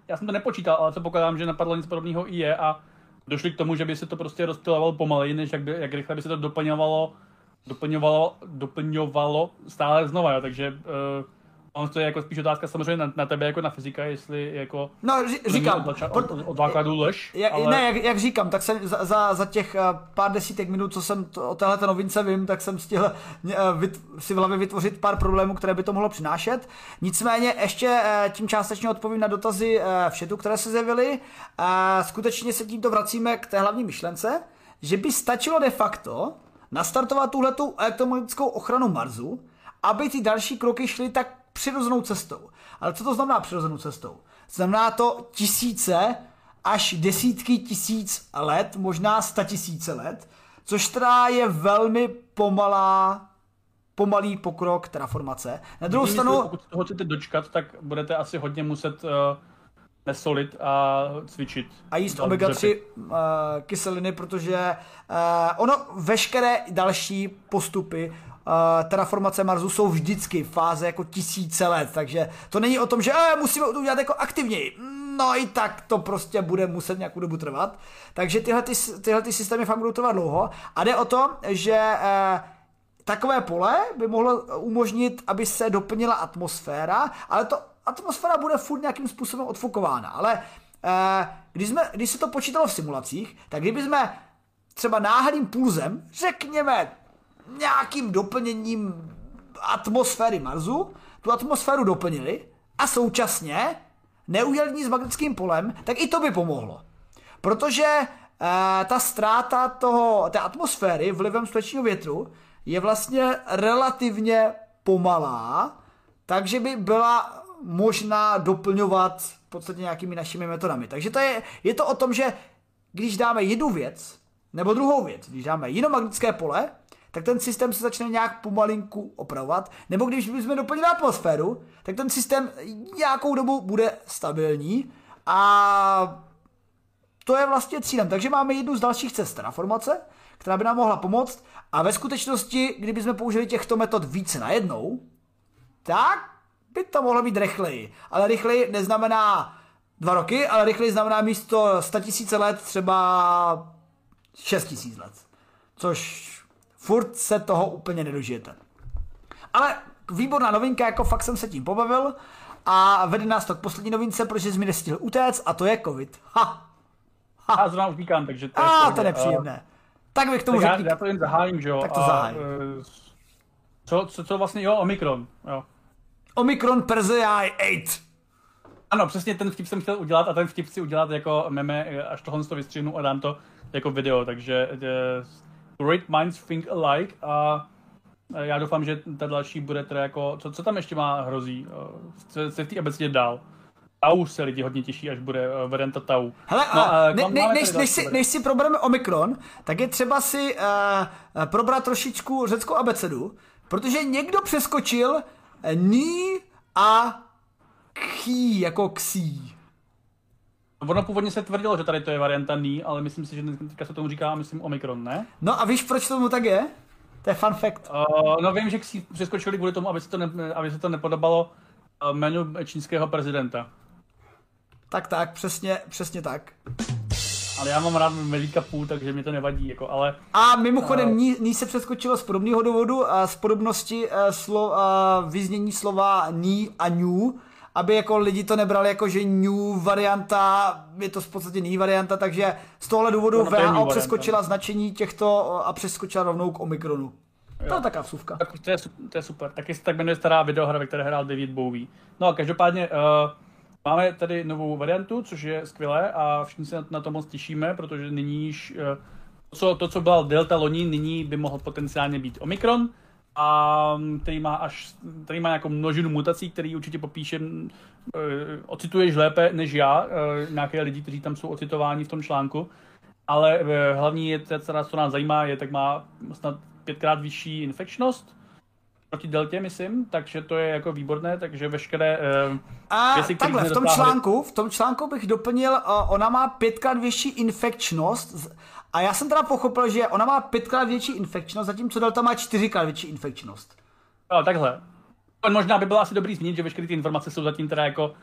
Já jsem to nepočítal, ale to pokládám, že napadlo něco podobného i je, a došli k tomu, že by se to prostě rozptylovalo pomaleji, než jak rychle by se to doplňovalo stále znova, jo, takže... to je jako spíš otázka samozřejmě na tebe jako na fyzika, jestli jako... No, říkám. Od základu lež, ale... Ne, jak říkám, tak jsem za těch pár desítek minut, co jsem o téhleté novince vím, tak jsem stihl si v hlavě vytvořit pár problémů, které by to mohlo přinášet. Nicméně ještě tím částečně odpovím na dotazy v chatu, které se zjevily. Skutečně se tímto vracíme k té hlavní myšlence, že by stačilo de facto nastartovat tuhletu elektromagnetickou ochranu Marsu, aby ty další kroky šly tak přirozenou cestou. Ale co to znamená přirozenou cestou? Znamená to tisíce až desítky tisíc let, možná 100 000 let, což teda je velmi pomalý pokrok terraformace. Na druhou stranu... Pokud toho chcete dočkat, tak budete asi hodně muset nesolit a cvičit. A jíst omega-3 kyseliny, protože ono veškeré další postupy terraformace Marsu jsou vždycky fáze jako tisíce let, takže to není o tom, že musíme to udělat jako aktivněji. No i tak to prostě bude muset nějakou dobu trvat. Takže tyhle systémy fakt budou trvat dlouho. A jde o to, že takové pole by mohlo umožnit, aby se doplnila atmosféra, ale to atmosféra bude furt nějakým způsobem odfukována. Ale když se to počítalo v simulacích, tak kdybychom třeba náhlým pulzem, řekněme, nějakým doplněním atmosféry Marsu, tu atmosféru doplnili a současně neudělení s magnetickým polem, tak i to by pomohlo. Protože ta ztráta té atmosféry vlivem slunečního větru je vlastně relativně pomalá, takže by byla možná doplňovat v podstatě nějakými našimi metodami. Takže to je to o tom, že když dáme jednu věc, nebo druhou věc, když dáme jenom magnetické pole, tak ten systém se začne nějak pomalinku opravovat, nebo když bychom doplnili atmosféru, tak ten systém nějakou dobu bude stabilní a to je vlastně cílem. Takže máme jednu z dalších cest terraformace, která by nám mohla pomoct, a ve skutečnosti, kdybychom použili těchto metod více najednou, tak by to mohlo být rychleji. Ale rychleji neznamená 2 roky, ale rychleji znamená místo 100 000 let třeba 6 000 let, což furt se toho úplně nedožijete. Ale výborná novinka, jako fakt jsem se tím pobavil, a vede nás to k poslední novince, protože jsi mi nestihl utéct, a to je covid. Ha! Já zrovna utíkám, takže to je... to je nepříjemné. Tak bych k tomu řekl. Já to jen zahájím, že jo? Tak to zahájím. Co vlastně, jo, Omikron, jo. Omikron Persei 8. Ano, přesně ten vtip jsem chtěl udělat a ten vtip chci udělat jako meme, až tohle to vystřihnu a dám to jako video, takže great minds think alike a já doufám, že ta další bude teda jako, co tam ještě má hrozí, se v té abecedě dál. Tau se lidi hodně těší, až bude varianta Tau. Hele, než si probereme Omikron, tak je třeba si probrat trošičku řeckou abecedu, protože někdo přeskočil ní a Kí, jako ksí. Ono původně se tvrdilo, že tady to je varianta ní, ale myslím si, že teďka se tomu říká, myslím, Omikron, ne? No a víš, proč tomu tak je? To je fun fact. No vím, že ksí přeskočili kvůli tomu, aby se to nepodobalo jménu čínského prezidenta. Tak, přesně tak. Ale já mám rád velíka půl, takže mě to nevadí, jako, ale... A mimochodem, ní se přeskočilo z podobného důvodu, z podobnosti vyznění slova ní a ňů, aby jako lidi to nebrali jako, že new varianta, je to v podstatě new varianta, takže z tohohle důvodu VHO přeskočila značení těchto a přeskočila rovnou k Omikronu. Jo. To je taká vsuvka. Tak, to je super. Taky se tak jmenuje stará videohra, ve které hrál David Bowie. No a každopádně máme tady novou variantu, což je skvělé a všichni se na to moc těšíme, protože nyní to, co byla Delta loni, nyní by mohl potenciálně být Omikron, a který má nějakou množinu mutací, který určitě popíšem, ocituješ lépe než já, nějaké lidi, kteří tam jsou ocitováni v tom článku, ale hlavní je, co nás zajímá, je, tak má snad 5x vyšší infekčnost proti deltě, myslím, takže to je jako výborné, takže veškeré... Takhle, v tom článku bych doplnil, ona má 5x vyšší infekčnost, a já jsem teda pochopil, že ona má 5x větší infekčnost, zatímco Delta má 4x větší infekčnost. No, takhle. Možná by bylo asi dobrý zmínit, že veškeré ty informace jsou zatím teda jako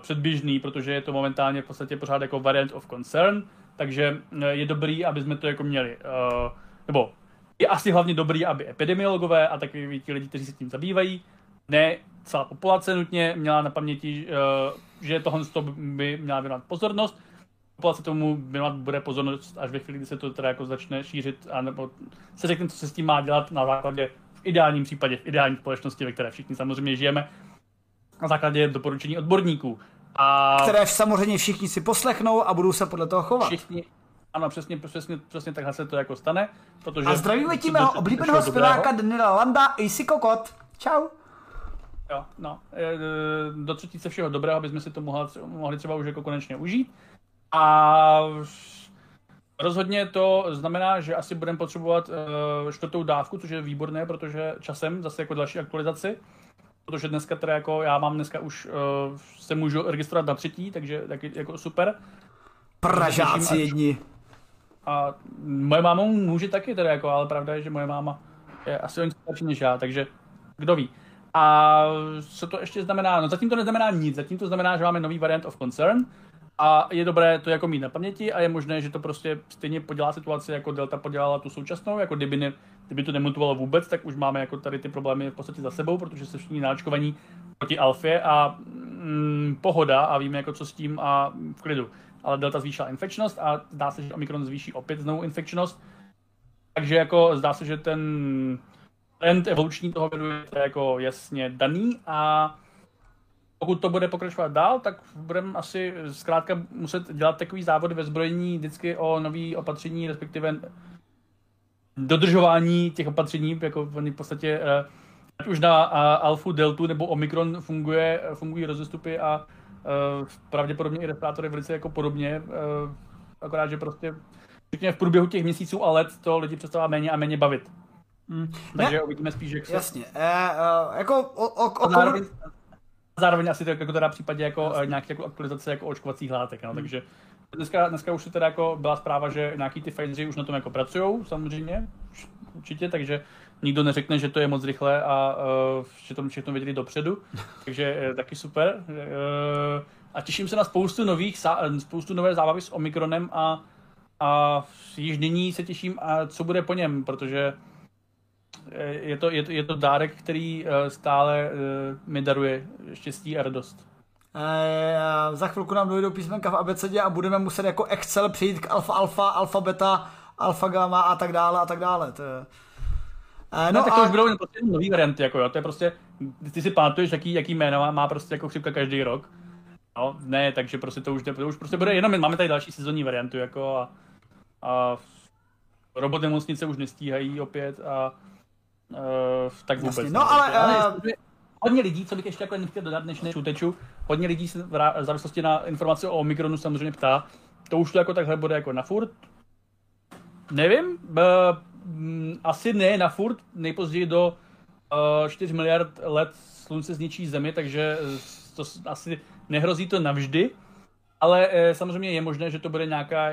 předběžný, protože je to momentálně v podstatě pořád jako variant of concern, takže je dobrý, aby jsme to jako měli. Nebo je asi hlavně dobrý, aby epidemiologové a taky ti lidi, kteří se tím zabývají, ne celá populace nutně, měla na paměti, že tohle by měla věnovat pozornost, populace tomu věnovat bude pozornost až ve chvíli, kdy se to teda jako začne šířit, anebo se řekne, co se s tím má dělat na základě, v ideálním případě, v ideální společnosti, ve které všichni samozřejmě žijeme, na základě doporučení odborníků. A které samozřejmě všichni si poslechnou a budou se podle toho chovat. Všichni, ano, přesně takhle se to jako stane. Protože a zdravíme tím jeho oblíbeného zpěváka Daniela Landa, Ejsi Kokot. Čau. Jo, no, do třetice všeho dobrého, abychom si to mohli třeba už jako konečně užít. A rozhodně to znamená, že asi budeme potřebovat 4. dávku, což je výborné, protože časem zase jako další aktualizaci, protože dneska teda jako já mám dneska už se můžu registrovat na 3., takže taky jako super. Pražáci jedni. A moje máma může taky teda jako, ale pravda je, že moje máma je asi o něco starší než já, takže kdo ví. A co to ještě znamená? No zatím to neznamená nic, zatím to znamená, že máme nový variant of concern. A je dobré to jako mít na paměti a je možné, že to prostě stejně podělá situaci, jako Delta podělala tu současnou, jako kdyby to nemutovalo vůbec, tak už máme jako tady ty problémy v podstatě za sebou, protože se všichni náčkovaní proti alfě a pohoda a víme jako co s tím a v klidu. Ale Delta zvýšila infekčnost a zdá se, že Omikron zvýší opět znovu infekčnost, takže jako zdá se, že ten trend evoluční toho viru je jako jasně daný a pokud to bude pokračovat dál, tak budeme asi zkrátka muset dělat takový závody ve zbrojení vždycky o nový opatření, respektive dodržování těch opatření, jako v podstatě ať už na alfu, deltu nebo omikron fungují rozestupy a pravděpodobně i respirátory velice jako podobně, akorát, že prostě v průběhu těch měsíců a let to lidi přestává méně a méně bavit. Takže uvidíme spíš, jak se... Jasně, jako... Zároveň asi to jako teda v případě jako nějaké jako aktualizace jako očkovacích látek, no, takže dneska už se teda jako byla zpráva, že nějaký ty Pfizeři už na tom jako pracujou, samozřejmě, určitě, takže nikdo neřekne, že to je moc rychle a že to všechno věděli dopředu, takže taky super. A těším se na spoustu nové zábavy s Omikronem a již nyní se těším, a co bude po něm, protože je to dárek, který stále mi daruje štěstí a radost. Za chvilku nám dojdou písmenka v abecedě a budeme muset jako Excel přijít k alfa, beta, alfa, gamma a tak dále, a tak dále. To je... No tak to už budou prostě nový varianty, jako jo, to je prostě, ty si pamatuješ, jaký jména má prostě jako chřipka každý rok, no, ne, takže prostě to už prostě bude jenom, máme tady další sezónní variantu, jako a robot nemocnice už nestíhají opět a tak vůbec. Jasně, no ale... Hodně lidí, co bych ještě jako nechtěl dodat, než uteču, hodně lidí se v závislosti na informace o Omikronu samozřejmě ptá, to už to jako takhle bude jako na furt, nevím, asi ne na furt, nejpozději do 4 miliard let Slunce zničí Zemi, takže to asi nehrozí to navždy, ale samozřejmě je možné, že to bude nějaká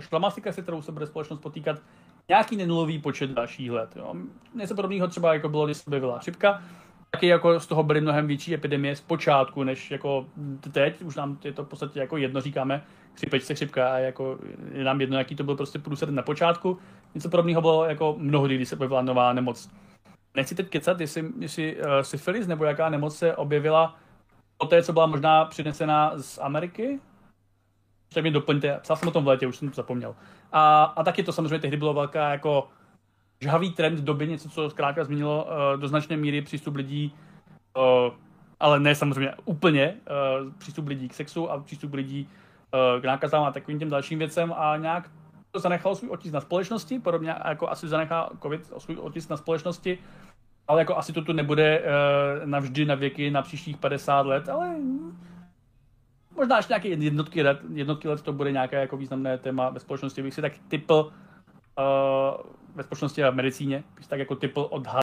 šlamastika, se kterou se bude společnost potýkat nějaký nenulový počet dalších let. Jo. Něco podobného třeba jako bylo, když se objevila chřipka, taky jako z toho byly mnohem větší epidemie zpočátku, než jako teď, už nám je to v podstatě jako jedno, říkáme chřipečce chřipka a jako je nám jedno, jaký to byl prostě průsled na počátku. Něco podobného bylo jako mnohdy, když se objevila nová nemoc. Nechci teď kecat, jestli syfilis nebo jaká nemoc se objevila po té, co byla možná přinesena z Ameriky. Tak mi doplňte, psal jsem o tom v létě, už jsem to zapomněl. A taky to samozřejmě tehdy bylo velká jako žhavý trend v době, něco, co zkrátka změnilo do značné míry přístup lidí, ale ne samozřejmě úplně, přístup lidí k sexu a přístup lidí k nákazám a takovým těm dalším věcem a nějak to zanechalo svůj otisk na společnosti, podobně jako asi zanechá COVID svůj otisk na společnosti, ale jako asi to tu nebude navždy, na věky, na příštích 50 let, ale možná až nějaké jednotky let to bude nějaké jako významné téma ve společnosti, bych si tak typl ve společnosti a v medicíně, bych si tak jako typl odhad.